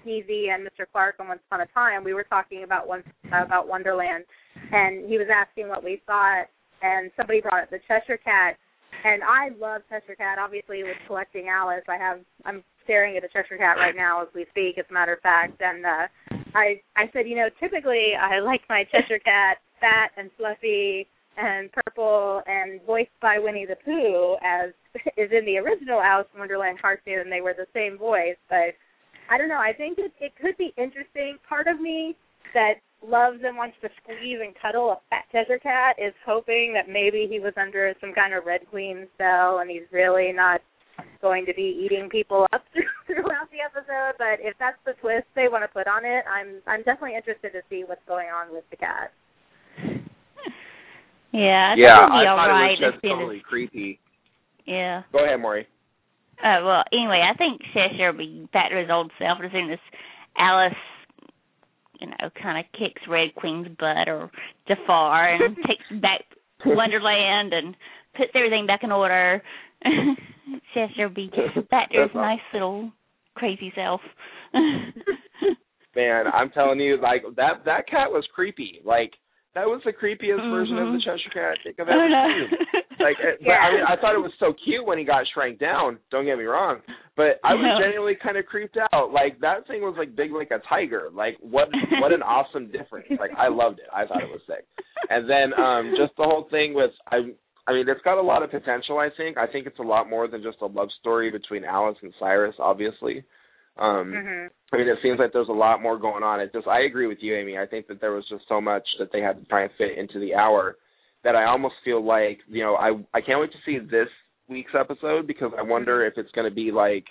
Sneezy and Mister Clark on Once Upon a Time. We were talking about once about Wonderland, and he was asking what we thought, and somebody brought up the Cheshire Cat, and I love Cheshire Cat. Obviously, with collecting Alice, I have I'm staring at a Cheshire Cat right now as we speak, as a matter of fact. And uh, I I said, you know, typically I like my Cheshire Cat fat and fluffy and purple and voiced by Winnie the Pooh, as is in the original Alice in Wonderland cartoon, and they were the same voice, but I don't know. I think it, it could be interesting. Part of me that loves and wants to squeeze and cuddle a fat Cheshire Cat is hoping that maybe he was under some kind of Red Queen spell and he's really not going to be eating people up throughout the episode. But if that's the twist they want to put on it, I'm I'm definitely interested to see what's going on with the cat. Yeah, I yeah, I thought right. it was just it's totally creepy. Yeah. Go ahead, Maury. Uh, well, anyway, I think Cheshire will be back to his old self as soon as Alice, you know, kind of kicks Red Queen's butt or Jafar and takes back Wonderland and puts everything back in order. Cheshire will be back to his awesome. nice little crazy self. Man, I'm telling you, like, that, that cat was creepy. Like, that was the creepiest mm-hmm. version of the Cheshire Cat I think I've ever oh, no. seen. Like, it, yeah. but I mean, I thought it was so cute when he got shrank down. Don't get me wrong, but I was no. genuinely kind of creeped out. Like, that thing was like big like a tiger. Like, what? What an awesome difference! Like, I loved it. I thought it was sick. And then um, just the whole thing was, I, I mean, it's got a lot of potential. I think. I think it's a lot more than just a love story between Alice and Cyrus. Obviously. Um, mm-hmm. I mean, it seems like there's a lot more going on. It just, I agree with you, Amy. I think that there was just so much that they had to try and fit into the hour that I almost feel like, you know, I, I can't wait to see this week's episode because I wonder if it's going to be like,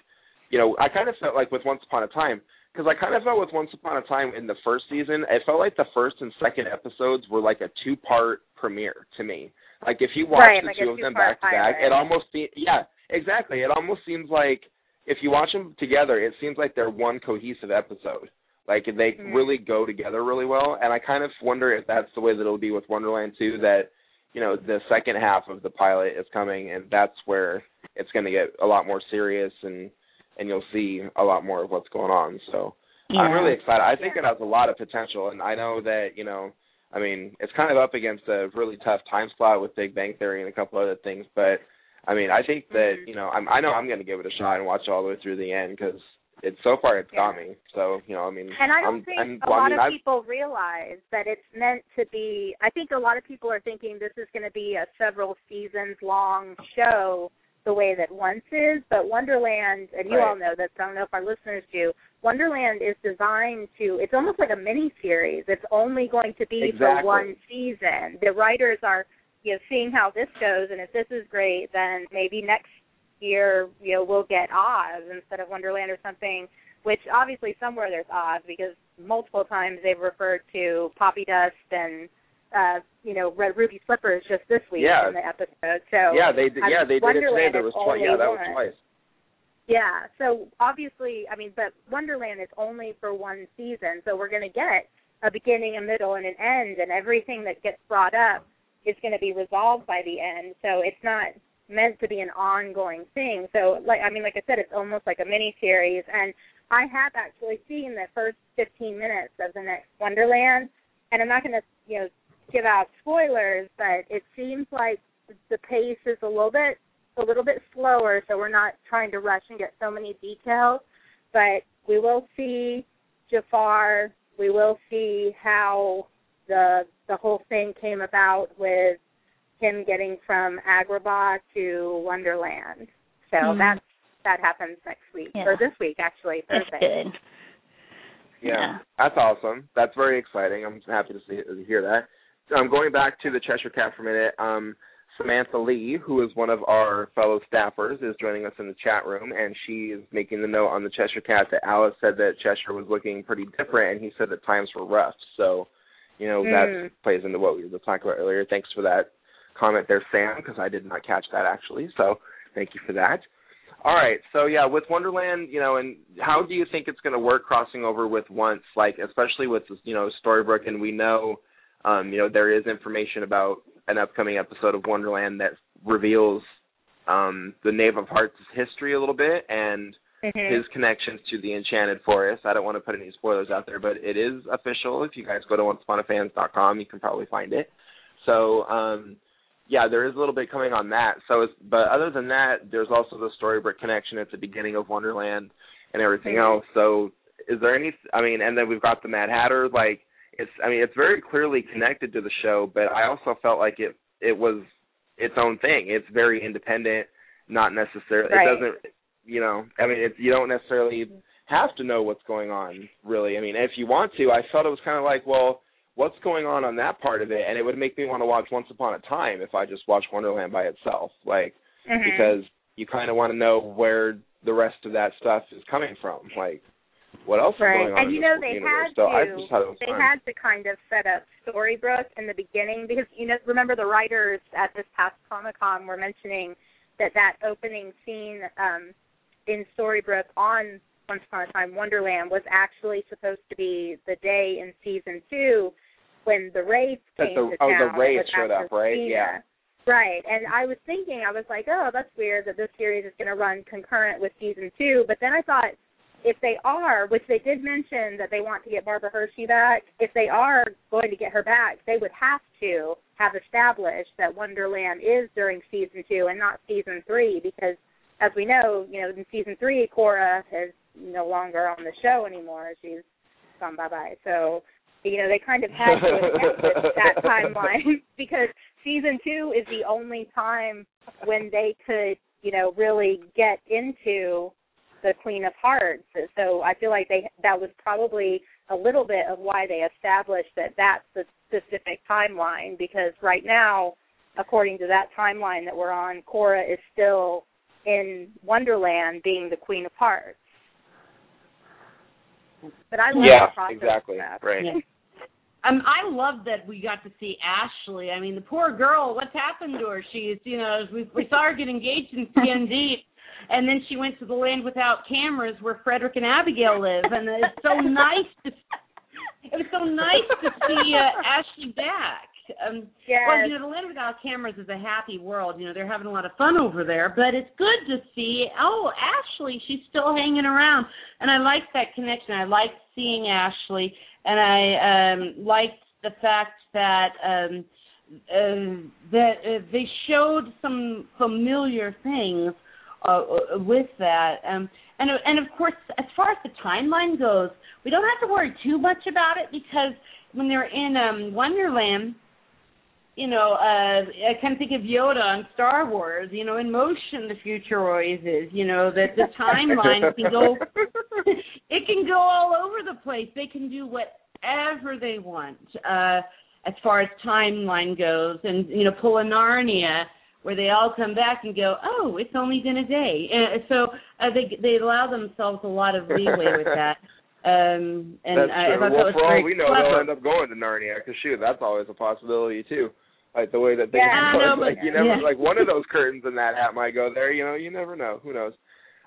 you know, I kind of felt like with Once Upon a Time, because I kind of felt with Once Upon a Time in the first season, it felt like the first and second episodes were like a two-part premiere to me. Like, if you watch right, the like two of them back to back, it almost seems, yeah, exactly. It almost seems like, if you watch them together, it seems like they're one cohesive episode. Like, they mm-hmm. really go together really well. And I kind of wonder if that's the way that it'll be with Wonderland too, that, you know, the second half of the pilot is coming, and that's where it's going to get a lot more serious, and, and you'll see a lot more of what's going on. So yeah. I'm really excited. I think yeah. it has a lot of potential, and I know that, you know, I mean, it's kind of up against a really tough time slot with Big Bang Theory and a couple other things, but I mean, I think that, you know, I'm, I know I'm going to give it a shot and watch it all the way through the end because it's so far it's yeah. got me. So, you know, I mean. And I don't I'm, think I'm, a well, lot I mean, of I've... people realize that it's meant to be, I think a lot of people are thinking this is going to be a several seasons long show the way that Once is, but Wonderland, and you right. all know this, I don't know if our listeners do, Wonderland is designed to, it's almost like a mini series. It's only going to be exactly. for one season. The writers are, you know, seeing how this goes, and if this is great, then maybe next year, you know, we'll get Oz instead of Wonderland or something, which obviously somewhere there's Oz because multiple times they've referred to Poppy Dust and, uh, you know, Red Ruby Slippers just this week yeah. in the episode. So yeah, they did, yeah, they did it today. There was twice. Yeah, that one. was twice. Yeah, so obviously, I mean, but Wonderland is only for one season, so we're going to get a beginning, a middle, and an end, and everything that gets brought up is going to be resolved by the end, so it's not meant to be an ongoing thing. So, like I mean, like I said, it's almost like a mini-series, and I have actually seen the first fifteen minutes of the next Wonderland, and I'm not going to, you know, give out spoilers, but it seems like the pace is a little bit, a little bit slower, so we're not trying to rush and get so many details, but we will see Jafar, we will see how the the whole thing came about with him getting from Agrabah to Wonderland. So mm-hmm. that's, that happens next week, yeah. or this week, actually, Thursday. That's good. Yeah, yeah, that's awesome. That's very exciting. I'm happy to see, to hear that. Um, going back to the Cheshire Cat for a minute, um, Samantha Lee, who is one of our fellow staffers, is joining us in the chat room, and she is making the note on the Cheshire Cat that Alice said that Cheshire was looking pretty different, and he said that times were rough, so... You know, that mm. plays into what we were talking about earlier. Thanks for that comment there, Sam, because I did not catch that, actually. So thank you for that. All right. So, yeah, with Wonderland, you know, and how do you think it's going to work crossing over with Once, like especially with, you know, Storybrooke? And we know, um, you know, there is information about an upcoming episode of Wonderland that reveals um, the Knave of Hearts' history a little bit and his connections to the Enchanted Forest. I don't want to put any spoilers out there, but it is official. If you guys go to once upon a fans dot com, you can probably find it. So, um, yeah, there is a little bit coming on that. So, it's, but other than that, there's also the Storybrooke connection at the beginning of Wonderland and everything else. So, is there any? I mean, and then we've got the Mad Hatter. Like, it's. I mean, it's very clearly connected to the show, but I also felt like it. It was its own thing. It's very independent. Not necessarily. Right. It doesn't. You know, I mean, it's, you don't necessarily have to know what's going on, really. I mean, if you want to, I felt it was kind of like, well, what's going on on that part of it? And it would make me want to watch Once Upon a Time if I just watched Wonderland by itself, like, mm-hmm. because you kind of want to know where the rest of that stuff is coming from, like, what else right. is going on? And you know, the they universe? had so to. Just had they time. had to kind of set up Storybrooke in the beginning because you know, remember the writers at this past Comic-Con were mentioning that that opening scene um, in Storybrooke on Once Upon a Time Wonderland was actually supposed to be the day in season two when the Wraith came the, to oh, town. Oh, the Wraith showed up, right? Regina. Yeah. Right, and I was thinking, I was like, oh, that's weird that this series is going to run concurrent with season two, but then I thought, if they are, which they did mention that they want to get Barbara Hershey back, if they are going to get her back, they would have to have established that Wonderland is during season two and not season three, because as we know, you know, in season three, Cora is no longer on the show anymore. She's gone bye-bye, so... You know, they kind of had to exit that timeline because season two is the only time when they could, you know, really get into the Queen of Hearts. So I feel like they that was probably a little bit of why they established that that's the specific timeline because right now, according to that timeline that we're on, Cora is still in Wonderland being the Queen of Hearts. But I love yeah, the process exactly. Stuff. Right. Yeah. Um, I love that we got to see Ashley. I mean, the poor girl. What's happened to her? She's, you know, we, we saw her get engaged in Skin Deep, and then she went to the land without cameras, where Frederick and Abigail live. And it's so nice to. It was so nice to see uh, Ashley back. Um, yes. Well, you know, the land without cameras is a happy world. You know, they're having a lot of fun over there, but it's good to see, oh, Ashley, she's still hanging around. And I liked that connection. I liked seeing Ashley, and I um, liked the fact that um, uh, that uh, they showed some familiar things uh, with that. Um, and, and, of course, as far as the timeline goes, we don't have to worry too much about it because when they're in um, Wonderland, you know, uh, I kind of think of Yoda on Star Wars, you know, in motion the future always is, you know, that the timeline can go, it can go all over the place. They can do whatever they want uh, as far as timeline goes and, you know, pull a Narnia where they all come back and go, oh, it's only been a day. And so uh, they they allow themselves a lot of leeway with that. Um, and that's I, I thought well, that was for all we know, clever. They'll end up going to Narnia because, shoot, that's always a possibility, too. Like the way that they yeah, can know, like, you never, yeah. like one of those curtains in that hat might go there. You know, you never know. Who knows?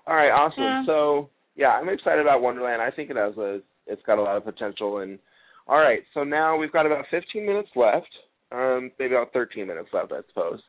All right, awesome. Yeah. So, yeah, I'm excited about Wonderland. I think it has a, it's got a lot of potential. And all right, so now we've got about fifteen minutes left, um, maybe about thirteen minutes left, I suppose.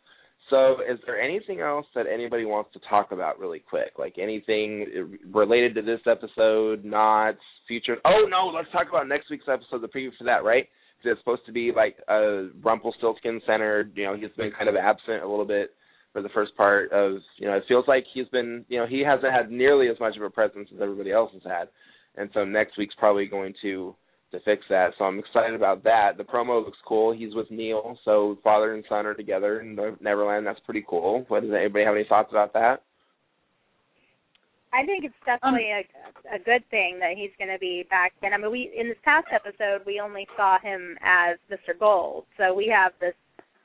So is there anything else that anybody wants to talk about really quick? Like anything related to this episode, not featured? Oh, no, let's talk about next week's episode, the preview for that, right? It's supposed to be like a Rumpelstiltskin-centered, you know, he's been kind of absent a little bit for the first part of, you know, it feels like he's been, you know, he hasn't had nearly as much of a presence as everybody else has had. And so next week's probably going to, to fix that. So I'm excited about that. The promo looks cool. He's with Neal, so father and son are together in Neverland. That's pretty cool. What, does anybody have any thoughts about that? I think it's definitely um, a, a good thing that he's going to be back. And I mean, we in this past episode, we only saw him as Mister Gold. So we have this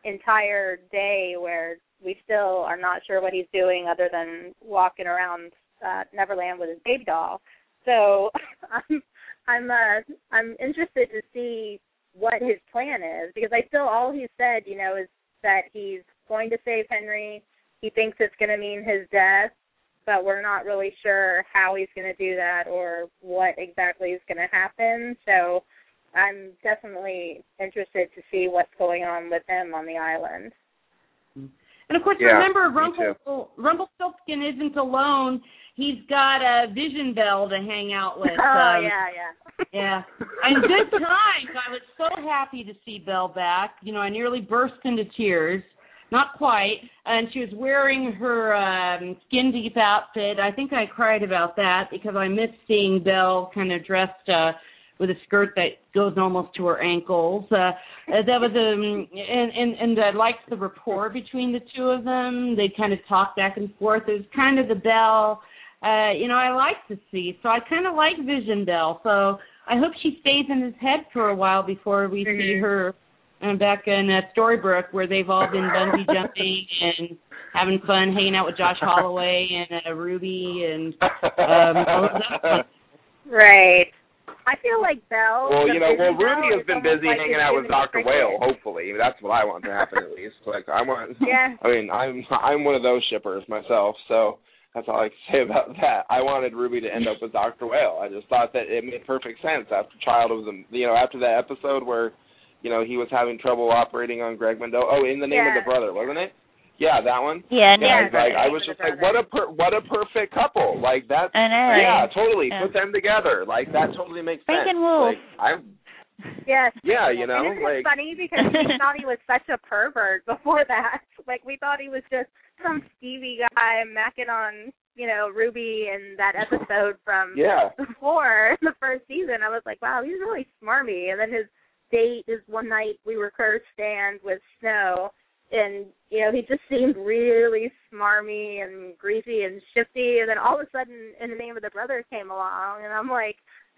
entire day where we still are not sure what he's doing other than walking around uh, Neverland with his baby doll. So I'm I'm uh, I'm interested to see what his plan is because I still all he said, you know, is that he's going to save Henry. He thinks it's going to mean his death, but we're not really sure how he's going to do that or what exactly is going to happen. So I'm definitely interested to see what's going on with him on the island. And, of course, yeah, remember, Rumpel, Rumpelstiltskin isn't alone. He's got a Vision Bell to hang out with. Oh, um, yeah, yeah. Yeah. And good times. I was so happy to see Belle back. You know, I nearly burst into tears. Not quite. And she was wearing her um, Skin Deep outfit. I think I cried about that because I missed seeing Belle kind of dressed uh, with a skirt that goes almost to her ankles. Uh, that was um, and, and, and I liked the rapport between the two of them. They kind of talked back and forth. It was kind of the Belle. Uh, you know, I like to see. So I kind of like Vision Belle. So I hope she stays in his head for a while before we mm-hmm. see her um, back in uh, Storybrooke where they've all been bungee jumping and having fun, hanging out with Josh Holloway and uh, Ruby and um, all of that fun. Right. I feel like Belle... Well, you know, well, Ruby has been busy like hanging out with Doctor Whale, hopefully. I mean, that's what I want to happen, at least. Like, I want... Yeah. I mean, I'm I'm one of those shippers myself, so that's all I can say about that. I wanted Ruby to end up with Doctor Whale. I just thought that it made perfect sense after Child of the... You know, after that episode where, you know, he was having trouble operating on Greg Mendel. Oh, In the Name yeah. of the Brother, wasn't it? Yeah, that one. Yeah, yeah. I was, like, I was just like, what a per- what a perfect couple. Like that. I know. Yeah, totally. Yeah. Put them together. Like that totally makes Freaking sense. Wolf. Like I'm. Yes. Yeah, you know. And it's like... funny because we thought he was such a pervert before that. Like we thought he was just some Stevie guy macking on, you know, Ruby in that episode from yeah. before the first season. I was like, wow, he's really smarmy. And then his date is one night we were cursed stand with Snow. And, you know, he just seemed really smarmy and greasy and shifty. And then all of a sudden, In the Name of the Brother came along. And I'm like,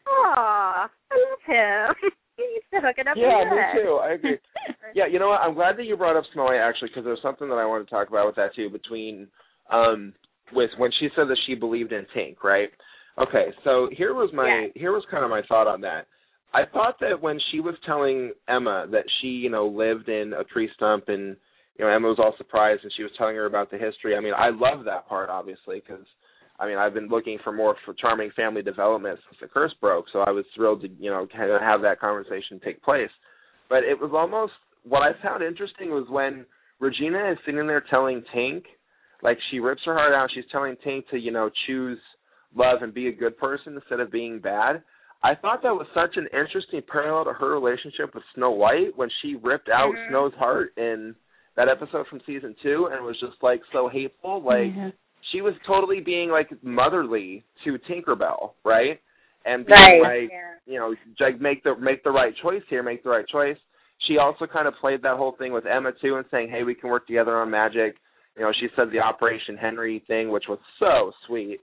aw, I love him. He used to hook it up. Yeah, me head. too. I agree. Yeah, you know what? I'm glad that you brought up Snow White, actually, because there's something that I want to talk about with that, too, between um, with when she said that she believed in Tink, right? Okay, so here was my yeah. here was kind of my thought on that. I thought that when she was telling Emma that she, you know, lived in a tree stump and, you know, Emma was all surprised, and she was telling her about the history. I mean, I love that part, obviously, because, I mean, I've been looking for more for charming family development since the curse broke, so I was thrilled to, you know, kind of have that conversation take place. But it was almost, what I found interesting was when Regina is sitting there telling Tink, like, she rips her heart out, she's telling Tink to, you know, choose love and be a good person instead of being bad. I thought that was such an interesting parallel to her relationship with Snow White when she ripped out mm-hmm. Snow's heart and... that episode from season two, and it was just, like, so hateful. Like, mm-hmm. she was totally being, like, motherly to Tinkerbell, right? And being, right. like, yeah. you know, like, make the, make the right choice here, make the right choice. She also kind of played that whole thing with Emma, too, and saying, hey, we can work together on magic. You know, she said the Operation Henry thing, which was so sweet.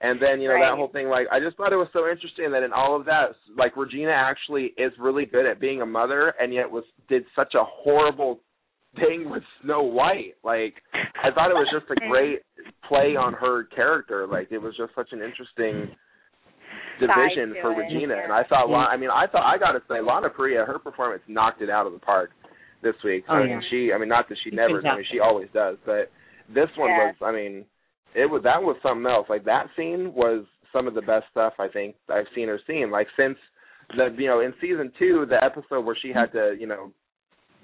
And then, you know, right. that whole thing, like, I just thought it was so interesting that in all of that, like, Regina actually is really good at being a mother, and yet was did such a horrible thing with Snow White. Like, I thought it was just a great play on her character. Like, it was just such an interesting division for it. Regina. Yeah. And I thought, I mean, I thought, I got to say, Lana Priya, her performance knocked it out of the park this week. So, oh, yeah. She, I mean, not that she it's never, I mean, she always does, but this one yeah. was, I mean, it was, that was something else. Like, that scene was some of the best stuff I think I've seen her scene. Like, since, the you know, in season two, the episode where she had to, you know,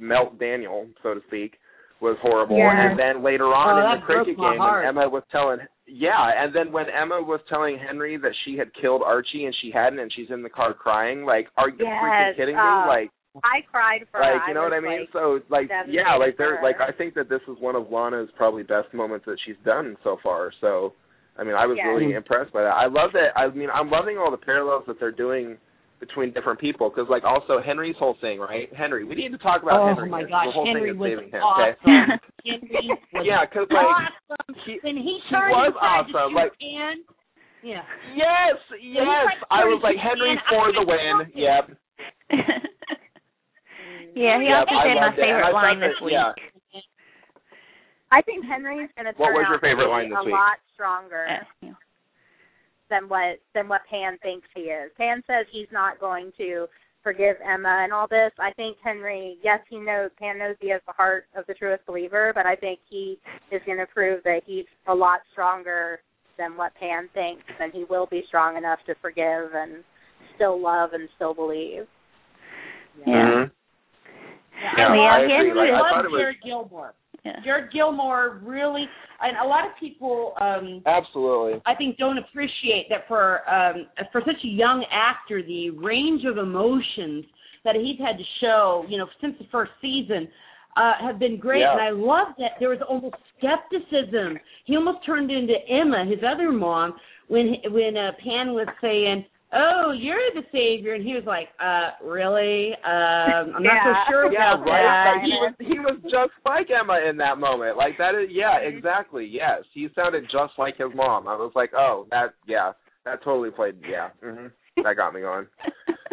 melt Daniel, so to speak, was horrible. Yeah. And then later on oh, in the cricket game, when Emma was telling, yeah, and then when Emma was telling Henry that she had killed Archie and she hadn't, and she's in the car crying, like, are you yes. freaking kidding uh, me? Like, I cried for like, you know what I mean? Like, so, like, yeah, like, there, like, I think that this is one of Lana's probably best moments that she's done so far. So, I mean, I was yeah. really impressed by that. I love that. I mean, I'm loving all the parallels that they're doing between different people, because, like, also Henry's whole thing, right? Henry, we need to talk about oh, Henry. Oh, my gosh, the whole Henry thing was saving him, awesome. Okay? Henry was yeah, cause, like, awesome. He, when he, he was awesome. Like, Pan, yeah. Yes, yes. Like, I was like, Henry Pan, for the win. Yep. Yeah, he yep, also said my favorite it. line this week. Yeah. I think Henry's going to turn what was your favorite line this a week? lot stronger. Yeah. Yeah. Than what than what Pan thinks he is. Pan says he's not going to forgive Emma and all this. I think Henry, yes, he knows, Pan knows he has the heart of the truest believer, but I think he is going to prove that he's a lot stronger than what Pan thinks, and he will be strong enough to forgive and still love and still believe. Yeah. Mm-hmm. Yeah, yeah, I, agree. Like, I love Jared was... Gilmore. Yeah. Jared Gilmore really, and a lot of people, um, absolutely, I think, don't appreciate that for um, for such a young actor, the range of emotions that he's had to show, you know, since the first season, uh, have been great. Yeah. And I love that there was almost skepticism. He almost turned into Emma, his other mom, when when uh, Pan was saying, oh, you're the savior, and he was like, uh, really? Um, I'm yeah. not so sure about yeah, right? that. Like, he was he was just like Emma in that moment. Like that is, yeah, exactly. Yes, he sounded just like his mom. I was like, oh, that, yeah, that totally played. Yeah, mm-hmm. That got me going.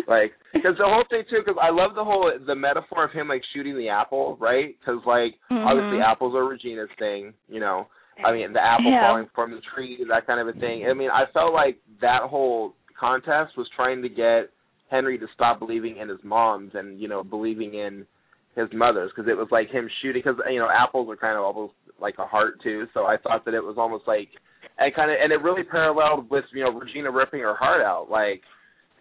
Like, because the whole thing too, because I love the whole the metaphor of him like shooting the apple, right? Because like mm-hmm. obviously apples are Regina's thing, you know. I mean the apple yeah. falling from the tree, that kind of a thing. I mean I felt like that whole contest was trying to get Henry to stop believing in his mom's and, you know, believing in his mother's, because it was like him shooting, because, you know, apples are kind of almost like a heart, too, so I thought that it was almost like, and kind of, and it really paralleled with, you know, Regina ripping her heart out, like,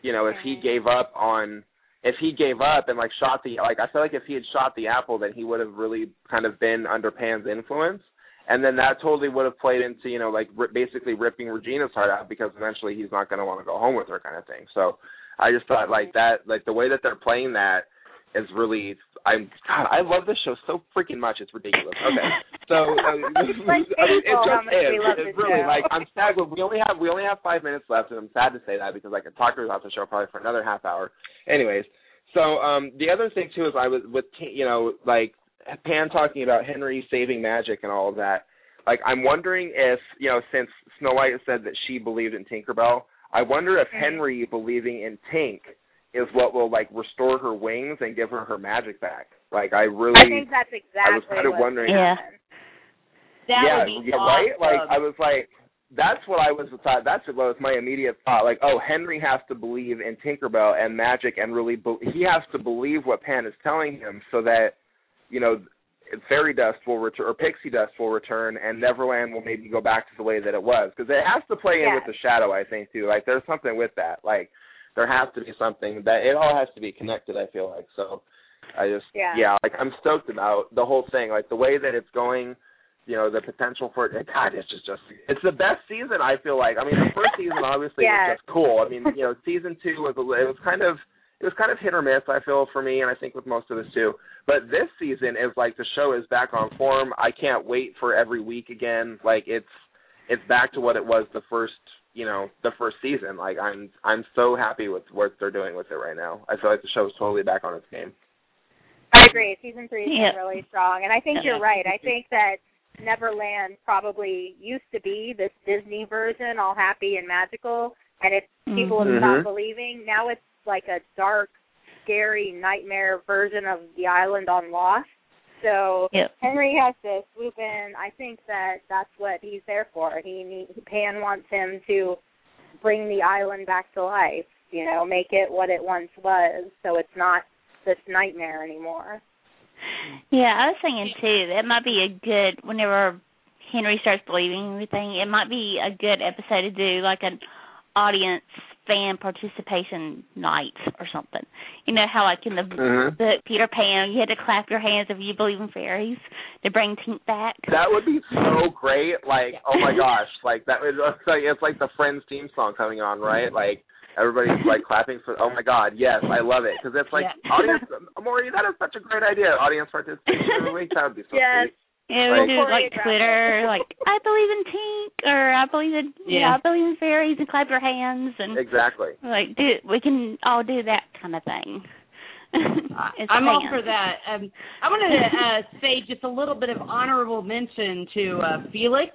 you know, if he gave up on, if he gave up and, like, shot the, like, I feel like if he had shot the apple, then he would have really kind of been under Pan's influence, and then that totally would have played into, you know, like, r- basically ripping Regina's heart out, because eventually he's not going to want to go home with her kind of thing, so I just thought, like, that, like, the way that they're playing that is really, I'm, God, I love this show so freaking much, it's ridiculous. Okay, so, um, it's like I mean, it just is, it's really, show. Like, I'm sad, we only have, we only have five minutes left, and I'm sad to say that, because I could talk about the show probably for another half hour. Anyways, so, um, the other thing, too, is I was, with, you know, like, Pan talking about Henry saving magic and all of that, like, I'm wondering if, you know, since Snow White said that she believed in Tinkerbell, I wonder if Henry believing in Tink is what will, like, restore her wings and give her her magic back. Like, I really... I think that's exactly I was kind of wondering... Yeah. That yeah, would be yeah awesome. Right? Like, I was like, that's what I was thought. That's what was my immediate thought. Like, oh, Henry has to believe in Tinkerbell and magic and really... Be- he has to believe what Pan is telling him so that, you know, fairy dust will return, or pixie dust will return, and Neverland will maybe go back to the way that it was. Because it has to play in yeah. with the shadow, I think, too. Like, there's something with that. Like... There has to be something that it all has to be connected, I feel like. So I just, yeah. yeah, like I'm stoked about the whole thing. Like the way that it's going, you know, the potential for it. God, it's just, just it's the best season, I feel like. I mean, the first season obviously yeah. was just cool. I mean, you know, season two was, it was kind of, it was kind of hit or miss, I feel, for me, and I think with most of us too. But this season is like the show is back on form. I can't wait for every week again. Like it's, it's back to what it was the first you know, the first season. Like, I'm I'm so happy with what they're doing with it right now. I feel like the show's totally back on its game. I agree. Season three is yeah. really strong. And I think yeah. you're right. I think that Neverland probably used to be this Disney version, all happy and magical, and it's people mm-hmm. have stopped believing. Now it's like a dark, scary, nightmare version of the island on Lost. So yep. Henry has to swoop in. I think that that's what he's there for. He, he Pan wants him to bring the island back to life, you know, make it what it once was so it's not this nightmare anymore. Yeah, I was thinking, too, that might be a good, whenever Henry starts believing everything, it might be a good episode to do, like an audience fan participation nights or something. You know how, like, in the mm-hmm. book, Peter Pan, you had to clap your hands if you believe in fairies to bring Tink back. That would be so great. Like, yeah. oh, my gosh. Like, that would, it's like the Friends theme song coming on, right? Mm-hmm. Like, everybody's, like, clapping for, oh, my God, yes, I love it. Because it's like, yeah. audience, Maury, that is such a great idea. Audience participation. That would be so yes. sweet. Yeah, we like, do, like, Twitter, like, I believe in Tink, or I believe in, yeah. yeah, I believe in fairies, and clap your hands, and exactly. Like, do we can all do that kind of thing. I'm all for that. Um, I wanted to uh, say just a little bit of honorable mention to uh, Felix.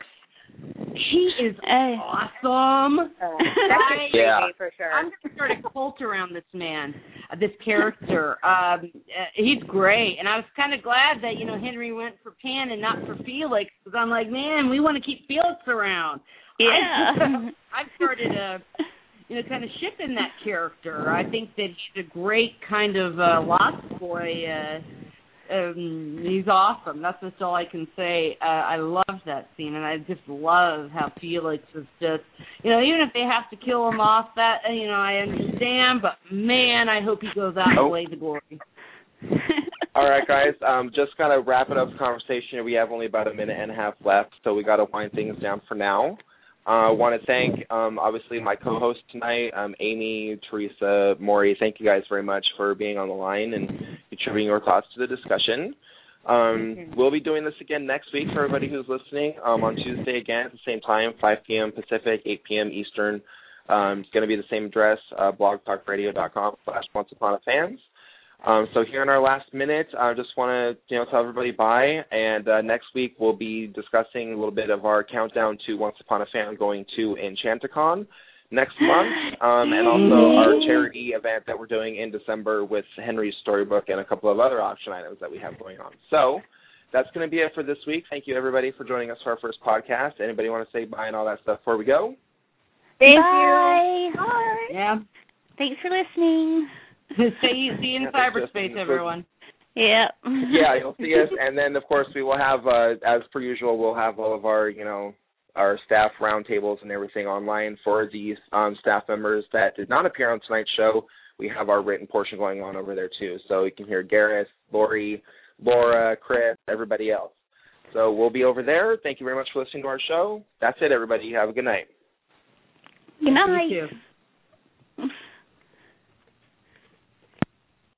He is hey. awesome. Uh, that's a yeah. for sure. I'm going to start a cult around this man, uh, this character. Um, uh, he's great, and I was kind of glad that you know Henry went for Pan and not for Felix, because I'm like, man, we want to keep Felix around. Yeah, I, I've started a, you know, kind of shipping that character. I think that he's a great kind of uh, lost boy. Uh, Um, he's awesome. That's just all I can say. Uh, I love that scene, and I just love how Felix is just, you know, even if they have to kill him off, that, you know, I understand, but, man, I hope he goes out oh. and lays the glory. All right, guys, um, just got to wrap it up the conversation. We have only about a minute and a half left, so we got to wind things down for now. I uh, want to thank, um, obviously, my co-host tonight, um, Amy, Teresa, Maury. Thank you guys very much for being on the line and contributing your thoughts to the discussion. Um, we'll be doing this again next week for everybody who's listening um, on Tuesday again at the same time, five p.m. Pacific, eight p.m. Eastern. Um, it's going to be the same address, uh, blogtalkradio.com slash once upon a fans. Um, so here in our last minute, I just want to you know, tell everybody bye, and uh, next week we'll be discussing a little bit of our countdown to Once Upon a Fan going to Enchanticon next month, um, and also our charity event that we're doing in December with Henry's Storybrooke and a couple of other auction items that we have going on. So that's going to be it for this week. Thank you, everybody, for joining us for our first podcast. Anybody want to say bye and all that stuff before we go? Thank Bye. you. Bye. Yeah. Thanks for listening. Stay easy in yeah, cyberspace, everyone. Yeah. Yeah, you'll see us. And then, of course, we will have, uh, as per usual, we'll have all of our, you know, our staff roundtables and everything online for these um, staff members that did not appear on tonight's show. We have our written portion going on over there, too. So you can hear Gareth, Lori, Laura, Chris, everybody else. So we'll be over there. Thank you very much for listening to our show. That's it, everybody. Have a good night. Good night. Thank you.